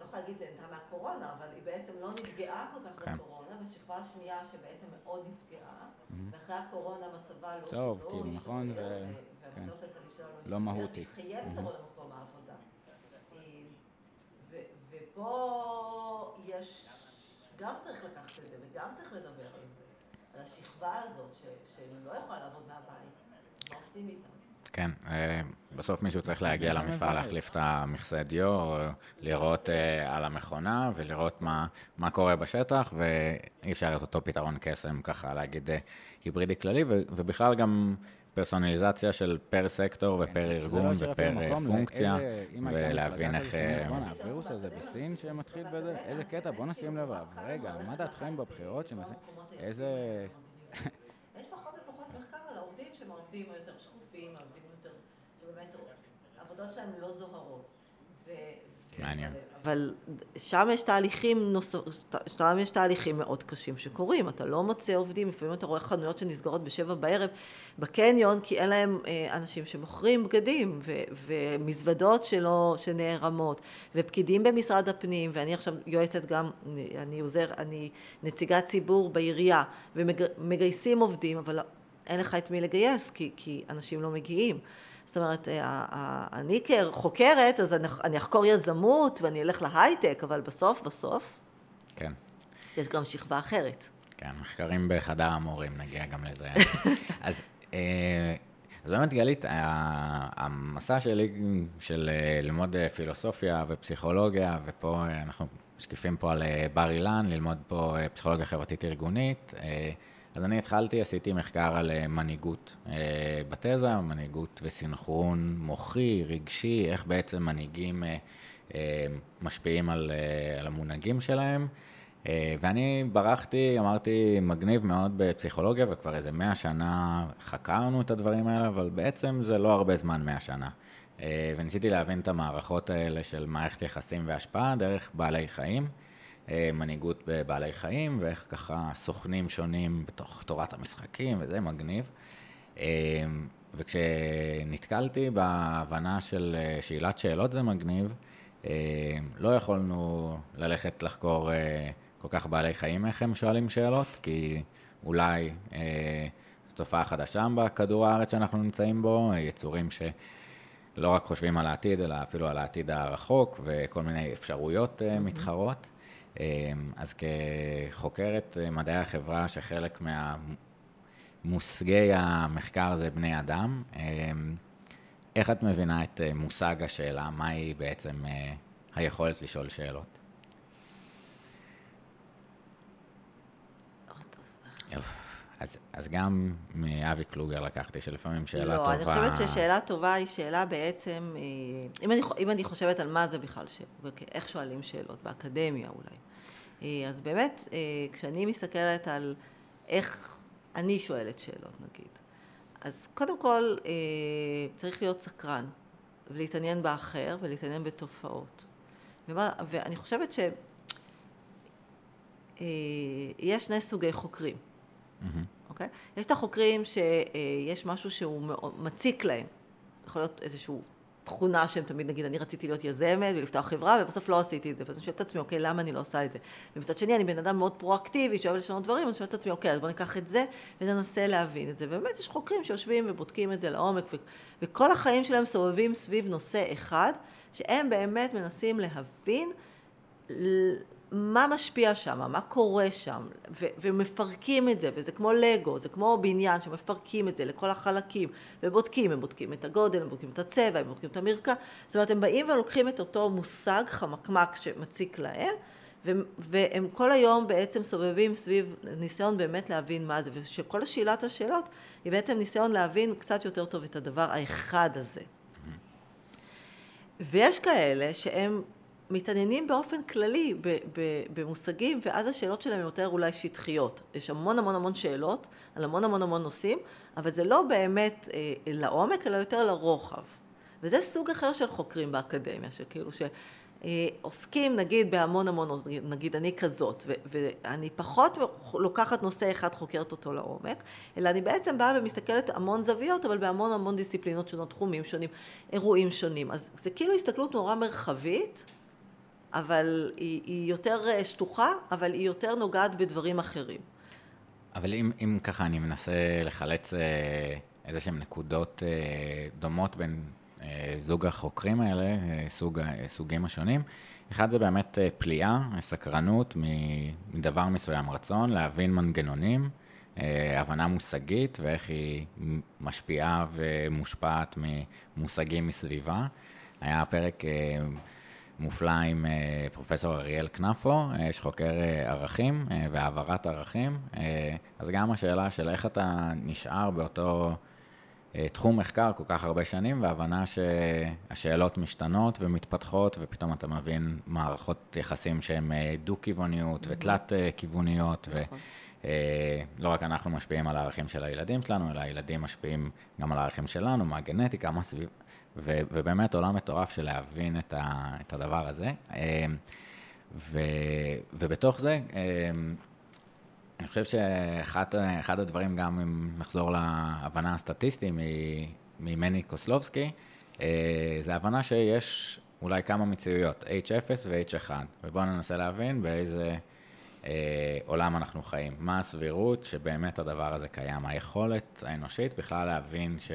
לא יכולה להגיד נהנתה מהקורונה, אבל היא בעצם לא נפגעה כל כך בקורונה, והשכבה השנייה שבעצם מאוד נפגעה, ואחרי הקורונה מצבה לא שלו, והמצב הכלכלי שלה לא מהותי. היא חייבת לבוא למקום העבודה. ופה יש... גם צריך לקחת את זה, וגם צריך לדבר על זה. על השכבה הזאת, שלא יכולה לעבוד מהבית, ועושים איתם. כן, בסוף מישהו צריך להגיע למפעל, להחליף את המכסה הדיו, או לראות על המכונה, ולראות מה קורה בשטח, ואי אפשר את אותו פתרון קסם, ככה להגיד היברידי כללי, ובכלל גם פרסונליזציה של פר סקטור, ופר ארגון, ופר פונקציה, ולהבין איך... הווירוס הזה בסין שמתחיל בזה, איזה קטע, בוא נשים לב, רגע, מה דעתכם בבחירות שמסים? איזה... יש פחות ופחות מחקר על העובדים שהם העובדים היותר שקופים, העובדים יותר, שבאמת העבודות שלהם לא זוהרות. אבל שם יש תהליכים, שם יש תהליכים מאוד קשים שקורים, אתה לא מוצא עובדים, לפעמים אתה רואה חנויות שנסגרות בשבע בערב בקניון, כי אין להם אנשים שמוכרים בגדים, ומזוודות שלא, שנערמות, ופקידים במשרד הפנים, ואני עכשיו יועצת גם, אני עוזר, אני נציגת ציבור בעירייה, ומגייסים עובדים, אבל אין לך את מי לגייס, כי, כי אנשים לא מגיעים. זאת אומרת, אני כחוקרת, אז אני אחקור יזמות ואני אלך להייטק, אבל בסוף, בסוף, כן. יש גם שכבה אחרת. כן, מחקרים בחדר המורים, נגיע גם לזה. אז, אז באמת גלית, המסע שלי של ללמוד פילוסופיה ופסיכולוגיה, ופה אנחנו משקיפים פה על בר אילן, ללמוד פה פסיכולוגיה חברתית ארגונית, אז אני התחלתי, עשיתי מחקר על מנהיגות בתזה, מנהיגות וסינכרון מוחי, רגשי, איך בעצם מנהיגים משפיעים על, על המונהגים שלהם. ואני ברחתי, אמרתי, מגניב מאוד בפסיכולוגיה, וכבר איזה מאה שנה חקרנו את הדברים האלה, אבל בעצם זה לא הרבה זמן מאה שנה. וניסיתי להבין את המערכות האלה של מערכת יחסים והשפעה דרך בעלי חיים. מנהיגות בבעלי חיים, ואיך ככה סוכנים שונים בתוך תורת המשחקים, וזה מגניב. וכשנתקלתי בהבנה של שאלת שאלות זה מגניב, לא יכולנו ללכת לחקור כל כך בעלי חיים איך הם שואלים שאלות, כי אולי זו תופעה חדשה בכדור הארץ שאנחנו נמצאים בו, יצורים ש... לא רק חושבים על העתיד, אלא אפילו על העתיד הרחוק, וכל מיני אפשרויות מתחרות. אז כחוקרת מדעי החברה, שחלק מהמושגי המחקר זה בני אדם, איך את מבינה את מושג השאלה? מהי בעצם היכולת לשאול שאלות? אז, אז גם מאבי קלוגר לקחתי שלפעמים שאלה לא, טובה... לא, אני חושבת ששאלה טובה היא שאלה בעצם... אם אני, אם אני חושבת על מה זה בכלל שאלה, איך שואלים שאלות, באקדמיה אולי. אז באמת, כשאני מסתכלת על איך אני שואלת שאלות, נגיד, אז קודם כל צריך להיות סקרן, ולהתעניין באחר, ולהתעניין בתופעות. ומה, ואני חושבת ש... יש שני סוגי חוקרים. אוקיי? יש את החוקרים שיש משהו שהוא מציק להם. יכול להיות איזושהי תכונה שהם תמיד נגיד, אני רציתי להיות יזמת ולפתוח חברה, ובסוף לא עשיתי את זה. ואז אני שואלת את עצמי, אוקיי, למה אני לא עושה את זה? ומצד שני, אני בן אדם מאוד פרואקטיבי, שאוהב לשנות דברים, אני שואלת את עצמי, אוקיי, אז בוא ניקח את זה וננסה להבין את זה. ובאמת יש חוקרים שיושבים ובודקים את זה לעומק, וכל החיים שלהם סובבים סביב נושא אחד, שהם באמת מנסים להבין מה משפיע שם, מה קורה שם, ו- ומפרקים את זה, וזה כמו לגו, זה כמו בניין שמפרקים את זה לכל החלקים, ובודקים, הם בודקים את הגודל, הם בודקים את הצבע, הם בודקים את המרקע, זאת אומרת, הם באים ולוקחים את אותו מושג חמקמק שמציק להם, והם כל היום בעצם סובבים סביב ניסיון באמת להבין מה זה, ושכל השאלת השאלות היא בעצם ניסיון להבין קצת יותר טוב את הדבר האחד הזה. ויש כאלה שהם מתעניינים באופן כללי במושגים, ואז השאלות שלהם יותר אולי שטחיות. יש המון המון המון שאלות על המון המון המון נושאים, אבל זה לא באמת לעומק, אלא יותר לרוחב. וזה סוג אחר של חוקרים באקדמיה, שכאילו שעוסקים נגיד בהמון המון, נגיד אני כזאת, ואני פחות לוקחת נושא אחד, חוקרת אותו לעומק, אלא אני בעצם באה ומסתכלת המון זוויות, אבל בהמון המון דיסציפלינות שונות, תחומים שונים, אירועים שונים. אז זה כאילו הסתכלות נורא מרחבית, אבל היא, היא יותר שטוחה, אבל היא יותר נוגעת בדברים אחרים. אבל אם, אם ככה אני מנסה לחלץ איזשהם נקודות דומות בין זוג החוקרים האלה, סוג, סוגים השונים, אחד זה באמת פליאה, סקרנות מדבר מסוים, רצון להבין מנגנונים, הבנה מושגית ואיך היא משפיעה ומושפעת ממושגים מסביבה. היה פרק מופלא עם פרופסור אריאל כנפו, שחוקר ערכים והעברת ערכים. אז גם השאלה של איך אתה נשאר באותו תחום מחקר כל כך הרבה שנים, והבנה שהשאלות משתנות ומתפתחות, ופתאום אתה מבין מערכות יחסים שהן דו-כיווניות ותלת כיווניות, ולא רק אנחנו משפיעים על הערכים של הילדים שלנו, אלא הילדים משפיעים גם על הערכים שלנו, מה הגנטיקה, מה סביב, ובאמת עולם מטורף של להבין את הדבר הזה. ובתוך זה, אני חושב שאחד הדברים, גם אם נחזור להבנה הסטטיסטית ממני קוסלובסקי, זה הבנה שיש אולי כמה מציאויות, H אפס ו-H אחד, ובואו ננסה להבין באיזה עולם אנחנו חיים, מה הסבירות שבאמת הדבר הזה קיים, היכולת האנושית בכלל להבין ש...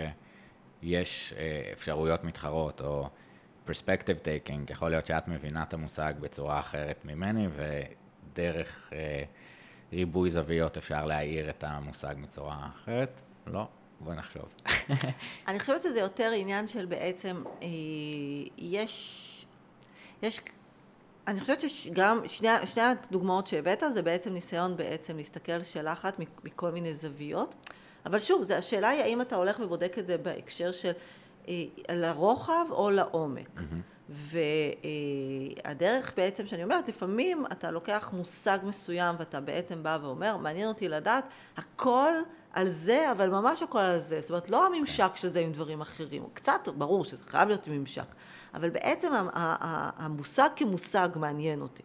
יש אפשרויות מתחרות, או perspective taking, יכול להיות שאת מבינה את המושג בצורה אחרת ממני, ודרך ריבוי זוויות אפשר להעיר את המושג בצורה אחרת. לא, בוא נחשוב. אני חושבת שזה יותר עניין של בעצם, יש, יש, אני חושבת שגם שני, שני הדוגמאות שהבאת, זה בעצם ניסיון בעצם להסתכל שאלה אחת מכל מיני זוויות, אבל שוב, זה, השאלה היא האם אתה הולך ובודק את זה בהקשר של אה, לרוחב או לעומק. Mm-hmm. והדרך אה, בעצם שאני אומרת, לפעמים אתה לוקח מושג מסוים ואתה בעצם בא ואומר, מעניין אותי לדעת הכל על זה, אבל ממש הכל על זה. זאת אומרת, לא הממשק של זה עם דברים אחרים. קצת ברור שזה חייב להיות ממשק, אבל בעצם המושג כמושג מעניין אותי.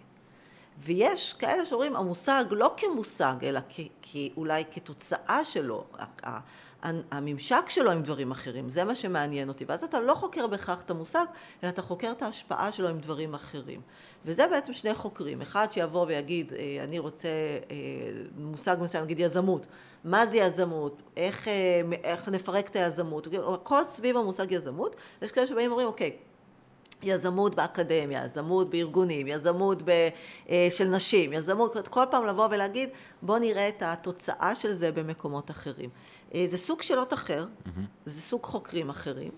ויש כאלה שאומרים, המושג לא כמושג, אלא כ- כאולי כתוצאה שלו, הממשק שלו עם דברים אחרים, זה מה שמעניין אותי. ואז אתה לא חוקר בכך את המושג, אלא אתה חוקר את ההשפעה שלו עם דברים אחרים. וזה בעצם שני חוקרים. אחד שיבוא ויגיד, אני רוצה מושג מסוים, נגיד יזמות. מה זה יזמות? איך, איך נפרק את היזמות? כל סביב המושג יזמות. יש כאלה שבאים ואומרים, אוקיי, יזמות באקדמיה, יזמות בארגונים, יזמות ב, של נשים, יזמות, כל פעם לבוא ולהגיד, בוא נראה את התוצאה של זה במקומות אחרים. זה סוג שאלות אחר, זה סוג חוקרים אחרים,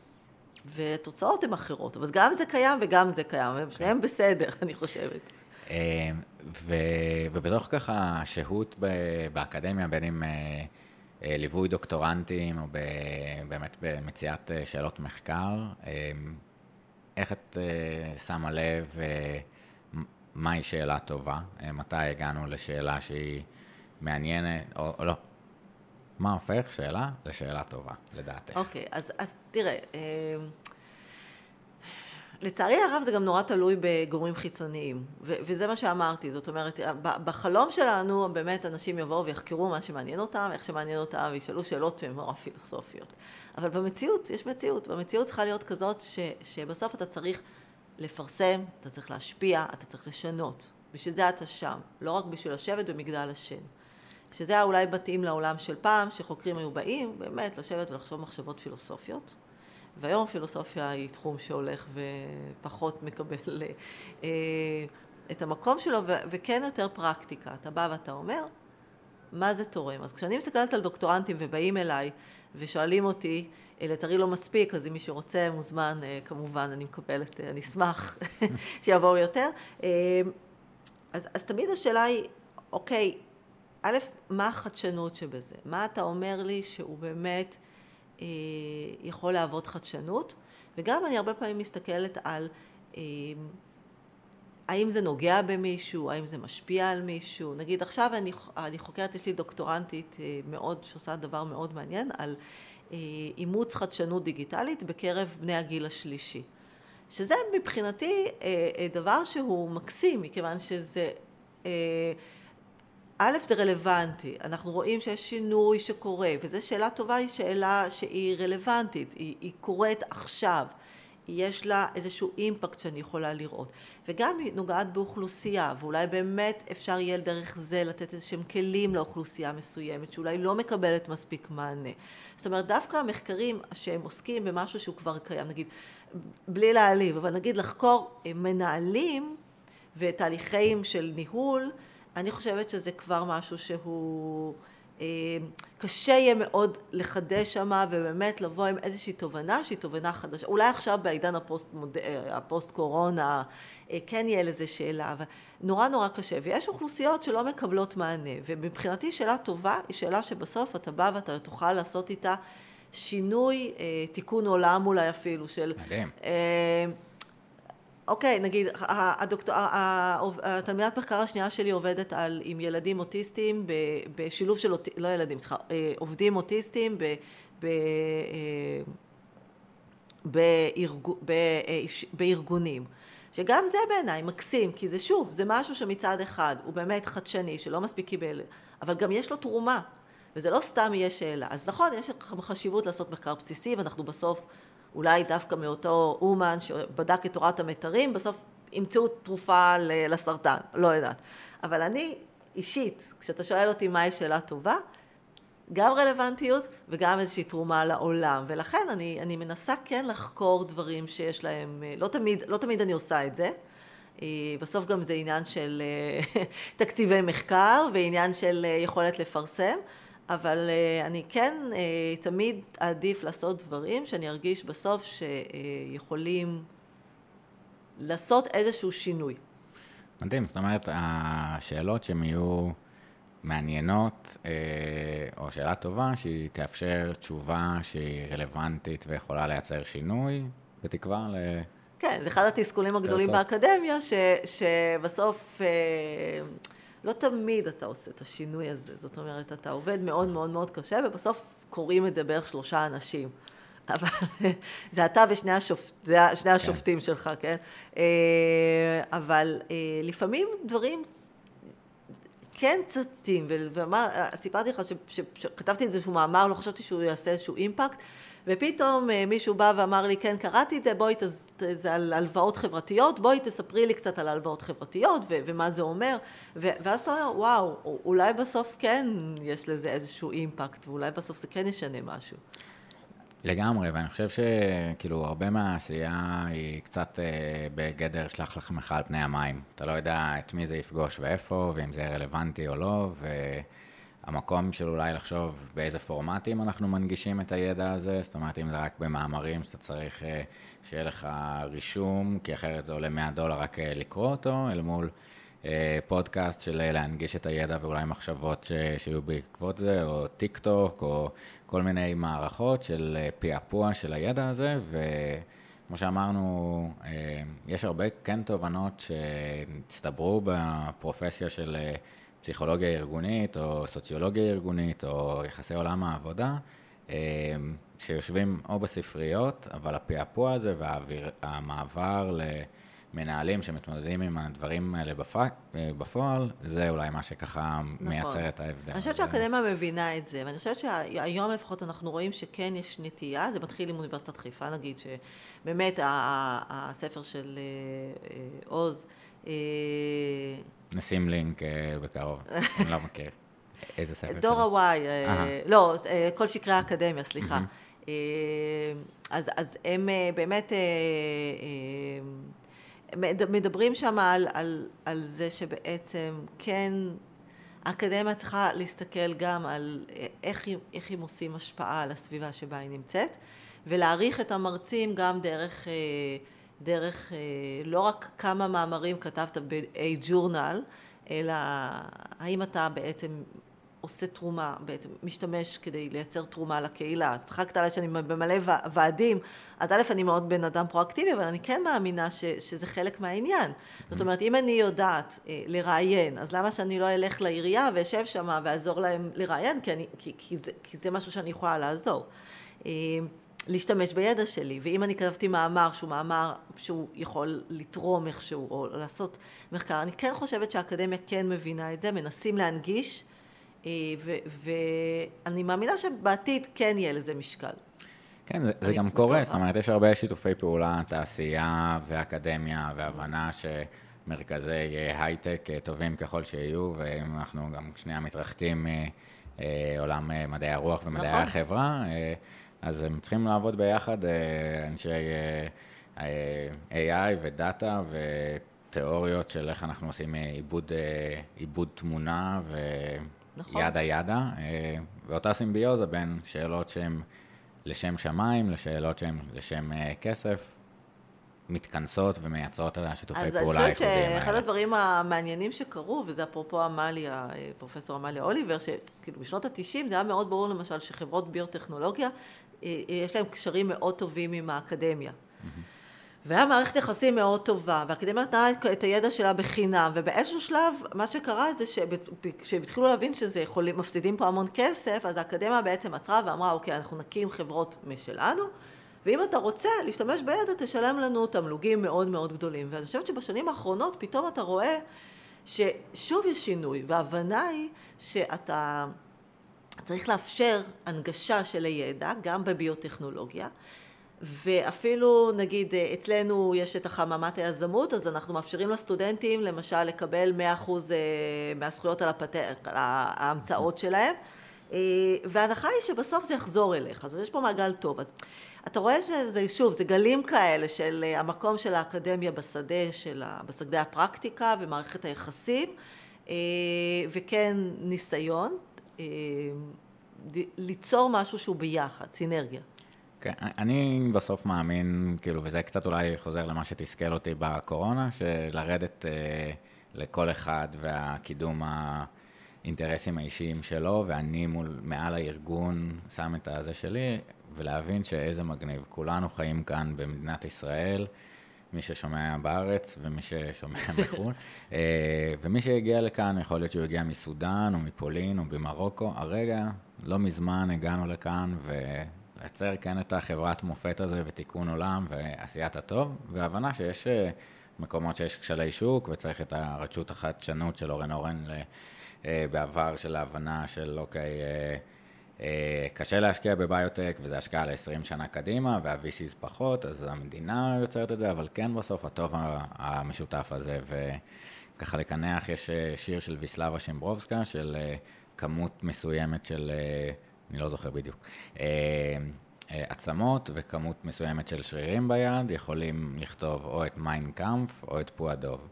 ותוצאות הן אחרות, אבל גם זה קיים וגם זה קיים, הם שניהם בסדר, אני חושבת. ובתוך ככה, השהות באקדמיה, בין אם ליווי דוקטורנטים, או באמת במציאת שאלות מחקר, איך את uh, שמה לב uh, מהי שאלה טובה? Uh, מתי הגענו לשאלה שהיא מעניינת, או, או לא? מה הופך שאלה לשאלה טובה, לדעתך? אוקיי, okay, אז, אז תראה, uh, לצערי הרב זה גם נורא תלוי בגורמים חיצוניים, ו- וזה מה שאמרתי, זאת אומרת, בחלום שלנו באמת אנשים יבואו ויחקרו מה שמעניין אותם, איך שמעניין אותם, וישאלו שאלות ממורה פילוסופיות. אבל במציאות, יש מציאות, במציאות צריכה להיות כזאת ש- שבסוף אתה צריך לפרסם, אתה צריך להשפיע, אתה צריך לשנות. בשביל זה אתה שם, לא רק בשביל לשבת במגדל השן. שזה היה אולי מתאים לעולם של פעם, שחוקרים היו באים באמת לשבת ולחשוב מחשבות פילוסופיות. והיום פילוסופיה היא תחום שהולך ופחות מקבל אה, את המקום שלו, ו- וכן יותר פרקטיקה. אתה בא ואתה אומר, מה זה תורם? אז כשאני מסתכלת על דוקטורנטים ובאים אליי ושואלים אותי, לצערי לא מספיק, אז אם מישהו רוצה מוזמן, אה, כמובן אני מקבלת, אה, אני אשמח שיבואו יותר. אה, אז, אז תמיד השאלה היא, אוקיי, א', מה החדשנות שבזה? מה אתה אומר לי שהוא באמת אה, יכול לעבוד חדשנות? וגם אני הרבה פעמים מסתכלת על אה, האם זה נוגע במישהו, האם זה משפיע על מישהו. נגיד, עכשיו אני, אני חוקרת, יש לי דוקטורנטית אה, מאוד, שעושה דבר מאוד מעניין, על אה, אימוץ חדשנות דיגיטלית בקרב בני הגיל השלישי. שזה מבחינתי אה, אה, דבר שהוא מקסים, מכיוון שזה... אה, א', זה רלוונטי, אנחנו רואים שיש שינוי שקורה, וזו שאלה טובה, היא שאלה שהיא רלוונטית, היא, היא קורית עכשיו, יש לה איזשהו אימפקט שאני יכולה לראות, וגם היא נוגעת באוכלוסייה, ואולי באמת אפשר יהיה דרך זה לתת איזשהם כלים לאוכלוסייה מסוימת, שאולי לא מקבלת מספיק מענה. זאת אומרת, דווקא המחקרים שהם עוסקים במשהו שהוא כבר קיים, נגיד, בלי להעליב, אבל נגיד לחקור מנהלים ותהליכים של ניהול, אני חושבת שזה כבר משהו שהוא אה, קשה יהיה מאוד לחדש שמה, ובאמת לבוא עם איזושהי תובנה שהיא תובנה חדשה. אולי עכשיו בעידן הפוסט, הפוסט קורונה אה, כן יהיה לזה שאלה, אבל נורא נורא קשה. ויש אוכלוסיות שלא מקבלות מענה, ומבחינתי שאלה טובה היא שאלה שבסוף אתה בא ואתה תוכל לעשות איתה שינוי, אה, תיקון עולם אולי אפילו של... מדהים. אה, אוקיי, נגיד, התלמידת מחקר השנייה שלי עובדת עם ילדים אוטיסטים, בשילוב של, לא ילדים, סליחה, עובדים אוטיסטים בארגונים. שגם זה בעיניי מקסים, כי זה שוב, זה משהו שמצד אחד הוא באמת חדשני, שלא מספיק קיבל, אבל גם יש לו תרומה, וזה לא סתם יהיה שאלה. אז נכון, יש חשיבות לעשות מחקר בסיסי, ואנחנו בסוף... אולי דווקא מאותו אומן שבדק את תורת המתרים, בסוף ימצאו תרופה לסרטן, לא יודעת. אבל אני אישית, כשאתה שואל אותי מהי שאלה טובה, גם רלוונטיות וגם איזושהי תרומה לעולם. ולכן אני, אני מנסה כן לחקור דברים שיש להם, לא תמיד, לא תמיד אני עושה את זה. בסוף גם זה עניין של תקציבי מחקר ועניין של יכולת לפרסם. אבל uh, אני כן uh, תמיד עדיף לעשות דברים שאני ארגיש בסוף שיכולים לעשות איזשהו שינוי. מדהים, זאת אומרת, השאלות שהן יהיו מעניינות, uh, או שאלה טובה, שהיא תאפשר תשובה שהיא רלוונטית ויכולה לייצר שינוי, בתקווה ל... כן, זה אחד התסכולים הגדולים טוב. באקדמיה, ש, שבסוף... Uh, לא תמיד אתה עושה את השינוי הזה, זאת אומרת, אתה עובד מאוד מאוד מאוד קשה, ובסוף קוראים את זה בערך שלושה אנשים. אבל זה אתה ושני השופט, זה שני השופטים שלך, כן? אבל לפעמים דברים כן צצים, וסיפרתי לך שכתבתי איזשהו מאמר, לא חשבתי שהוא יעשה איזשהו אימפקט, ופתאום מישהו בא ואמר לי, כן, קראתי את זה, בואי, זה על הלוואות חברתיות, בואי תספרי לי קצת על הלוואות חברתיות, ו- ומה זה אומר, ו- ואז אתה אומר, וואו, אולי בסוף כן יש לזה איזשהו אימפקט, ואולי בסוף זה כן ישנה משהו. לגמרי, ואני חושב שכאילו הרבה מהעשייה היא קצת אה, בגדר שלח לחמך על פני המים. אתה לא יודע את מי זה יפגוש ואיפה, ואם זה רלוונטי או לא, ו... המקום של אולי לחשוב באיזה פורמטים אנחנו מנגישים את הידע הזה, זאת אומרת אם זה רק במאמרים שאתה צריך שיהיה לך רישום, כי אחרת זה עולה מאה דולר רק לקרוא אותו, אל מול פודקאסט של להנגיש את הידע ואולי מחשבות שיהיו בעקבות זה, או טיק טוק, או כל מיני מערכות של פיאפוע של הידע הזה, וכמו שאמרנו, יש הרבה כן תובנות שהצטברו בפרופסיה של פסיכולוגיה ארגונית, או סוציולוגיה ארגונית, או יחסי עולם העבודה, שיושבים או בספריות, אבל הפיאפוע הזה והמעבר למנהלים שמתמודדים עם הדברים האלה בפועל, זה אולי מה שככה מייצר את ההבדל. אני חושבת שהאקדמיה מבינה את זה, ואני חושבת שהיום לפחות אנחנו רואים שכן יש נטייה, זה מתחיל עם אוניברסיטת חיפה, נגיד שבאמת הספר של עוז, נשים לינק בקרוב, אני לא מכיר. איזה ספר? דור הוואי, לא, כל שקרי האקדמיה, סליחה. אז הם באמת מדברים שם על זה שבעצם כן, האקדמיה צריכה להסתכל גם על איך הם עושים השפעה על הסביבה שבה היא נמצאת, ולהעריך את המרצים גם דרך... דרך לא רק כמה מאמרים כתבת ב-A-Journal, אלא האם אתה בעצם עושה תרומה, בעצם משתמש כדי לייצר תרומה לקהילה. אז חקת עליי שאני במלא ועדים, אז א', אני מאוד בן אדם פרואקטיבי, אבל אני כן מאמינה ש, שזה חלק מהעניין. זאת אומרת, אם אני יודעת אה, לראיין, אז למה שאני לא אלך לעירייה וישב שמה ועזור להם לראיין? כי, אני, כי, כי, זה, כי זה משהו שאני יכולה לעזור. אה, להשתמש בידע שלי, ואם אני כתבתי מאמר שהוא מאמר שהוא יכול לתרום איכשהו או לעשות מחקר, אני כן חושבת שהאקדמיה כן מבינה את זה, מנסים להנגיש, ואני מאמינה שבעתיד כן יהיה לזה משקל. כן, זה גם קורה, זאת אומרת, יש הרבה שיתופי פעולה, תעשייה ואקדמיה, והבנה שמרכזי הייטק טובים ככל שיהיו, ואנחנו גם שנייה מתרחקים מעולם מדעי הרוח ומדעי החברה, אז הם צריכים לעבוד ביחד, אנשי איי איי ודאטה ותיאוריות של איך אנחנו עושים עיבוד תמונה וידה ידה, ואותה סימביוזה בין שאלות שהן לשם שמיים לשאלות שהן לשם כסף, מתכנסות ומייצרות השיתופי פעולה הייחודיים. אז אני חושבת שאחד הדברים המעניינים שקרו, וזה אפרופו אמליה, פרופסור אמליה אוליבר, שכאילו בשנות ה-תשעים זה היה מאוד ברור למשל שחברות ביוטכנולוגיה, יש להם קשרים מאוד טובים עם האקדמיה. והיה מערכת יחסים מאוד טובה, והאקדמיה נתנה את הידע שלה בחינם, ובאיזשהו שלב מה שקרה זה שהתחילו להבין שזה מפסידים פה המון כסף, אז האקדמיה בעצם עצרה ואמרה, אוקיי, אנחנו נקים חברות משלנו, ואם אתה רוצה להשתמש בידע, תשלם לנו תמלוגים מאוד מאוד גדולים. ואני חושבת שבשנים האחרונות פתאום אתה רואה ששוב יש שינוי, וההבנה היא שאתה צריך לאפשר הנגשה של הידע, גם בביוטכנולוגיה, ואפילו נגיד אצלנו יש את החממת היזמות, אז אנחנו מאפשרים לסטודנטים למשל לקבל מאה אחוז מהזכויות על, הפת... על ההמצאות שלהם, וההנחה היא שבסוף זה יחזור אליך, אז יש פה מעגל טוב. אז אתה רואה שזה, שוב, זה גלים כאלה של המקום של האקדמיה בשדה, של בשדה הפרקטיקה ומערכת היחסים, וכן ניסיון ליצור משהו שהוא ביחד, סינרגיה. כן, אני בסוף מאמין, כאילו, וזה קצת אולי חוזר למה שתסכל אותי בקורונה, שלרדת לכל אחד והקידום ה... אינטרסים האישיים שלו, ואני מול, מעל הארגון שם את הזה שלי, ולהבין שאיזה מגניב. כולנו חיים כאן במדינת ישראל, מי ששומע בארץ ומי ששומע בחו"ל, ומי שהגיע לכאן, יכול להיות שהוא הגיע מסודן או מפולין או במרוקו. הרגע, לא מזמן הגענו לכאן ולייצר כאן את החברת מופת הזה ותיקון עולם ועשיית הטוב, וההבנה שיש מקומות שיש כשלי שוק וצריך את הרשות החדשנות של אורן אורן ל... בעבר של ההבנה של אוקיי, קשה להשקיע בביוטק וזה השקעה ל-עשרים שנה קדימה וה-וי סי'ס פחות, אז המדינה יוצרת את זה, אבל כן בסוף הטוב המשותף הזה, וככה לקנח יש שיר של ויסלאבה שמברובסקה של כמות מסוימת של, אני לא זוכר בדיוק, עצמות וכמות מסוימת של שרירים ביד, יכולים לכתוב או את מיין קאמפף או את פועדוב.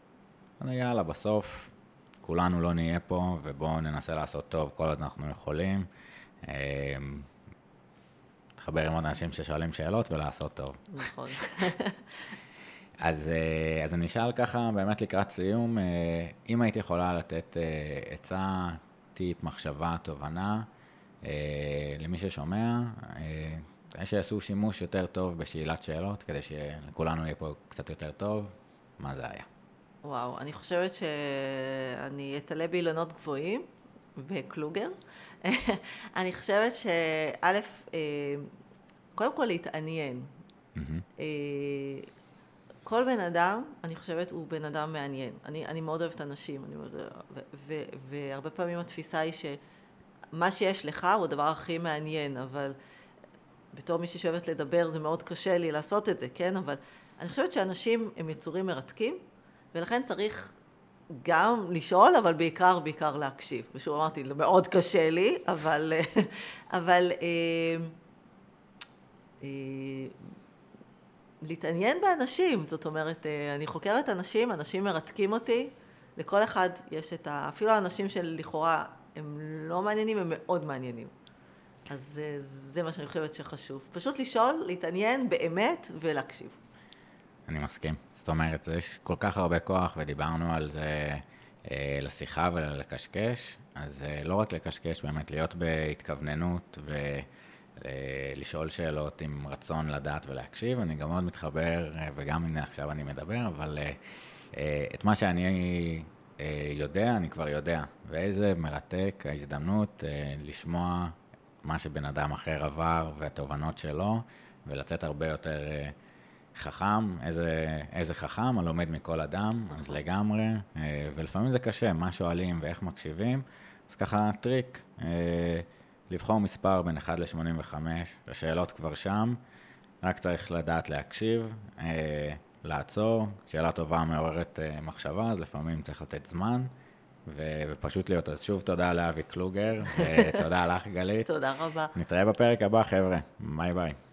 יאללה, בסוף כולנו לא נהיה פה, ובואו ננסה לעשות טוב כל עוד אנחנו יכולים. תחבר עם עוד אנשים ששואלים שאלות ולעשות טוב. נכון. אז, אז אני אשאל ככה, באמת לקראת סיום, אם הייתי יכולה לתת עצה, טיפ, מחשבה, תובנה, למי ששומע, שיעשו שימוש יותר טוב בשאלת שאלות, כדי שכולנו יהיה פה קצת יותר טוב, מה זה היה? וואו, אני חושבת שאני אתעלה באילנות גבוהים, בקלוגר. אני חושבת שא', קודם כל להתעניין. כל בן אדם, אני חושבת, הוא בן אדם מעניין. אני, אני מאוד אוהבת אנשים, אני מאוד, ו, ו, והרבה פעמים התפיסה היא שמה שיש לך הוא הדבר הכי מעניין, אבל בתור מישהי שאוהבת לדבר זה מאוד קשה לי לעשות את זה, כן? אבל אני חושבת שאנשים הם יצורים מרתקים, ולכן צריך גם לשאול, אבל בעיקר, בעיקר להקשיב. ושוב אמרתי, מאוד קשה לי, אבל, אבל אה, אה, להתעניין באנשים. זאת אומרת, אה, אני חוקרת אנשים, אנשים מרתקים אותי. לכל אחד יש את ה... אפילו האנשים של לכאורה, הם לא מעניינים, הם מאוד מעניינים. אז אה, זה מה שאני חושבת שחשוב. פשוט לשאול, להתעניין באמת ולהקשיב. אני מסכים. זאת אומרת, יש כל כך הרבה כוח, ודיברנו על זה לשיחה ולקשקש, אז לא רק לקשקש, באמת להיות בהתכווננות ולשאול שאלות עם רצון לדעת ולהקשיב. אני גם מאוד מתחבר, וגם הנה עכשיו אני מדבר, אבל את מה שאני יודע, אני כבר יודע. ואיזה מרתק ההזדמנות לשמוע מה שבן אדם אחר עבר והתובנות שלו, ולצאת הרבה יותר חכם, איזה, איזה חכם, הלומד מכל אדם, אז לגמרי, ולפעמים זה קשה, מה שואלים ואיך מקשיבים, אז ככה טריק, לבחור מספר בין אחד לשמונים וחמש, השאלות כבר שם, רק צריך לדעת להקשיב, לעצור, שאלה טובה מעוררת מחשבה, אז לפעמים צריך לתת זמן, ופשוט להיות. אז שוב תודה לאבי קלוגר, ותודה לך גלית. תודה רבה. נתראה בפרק הבא, חבר'ה, ביי ביי.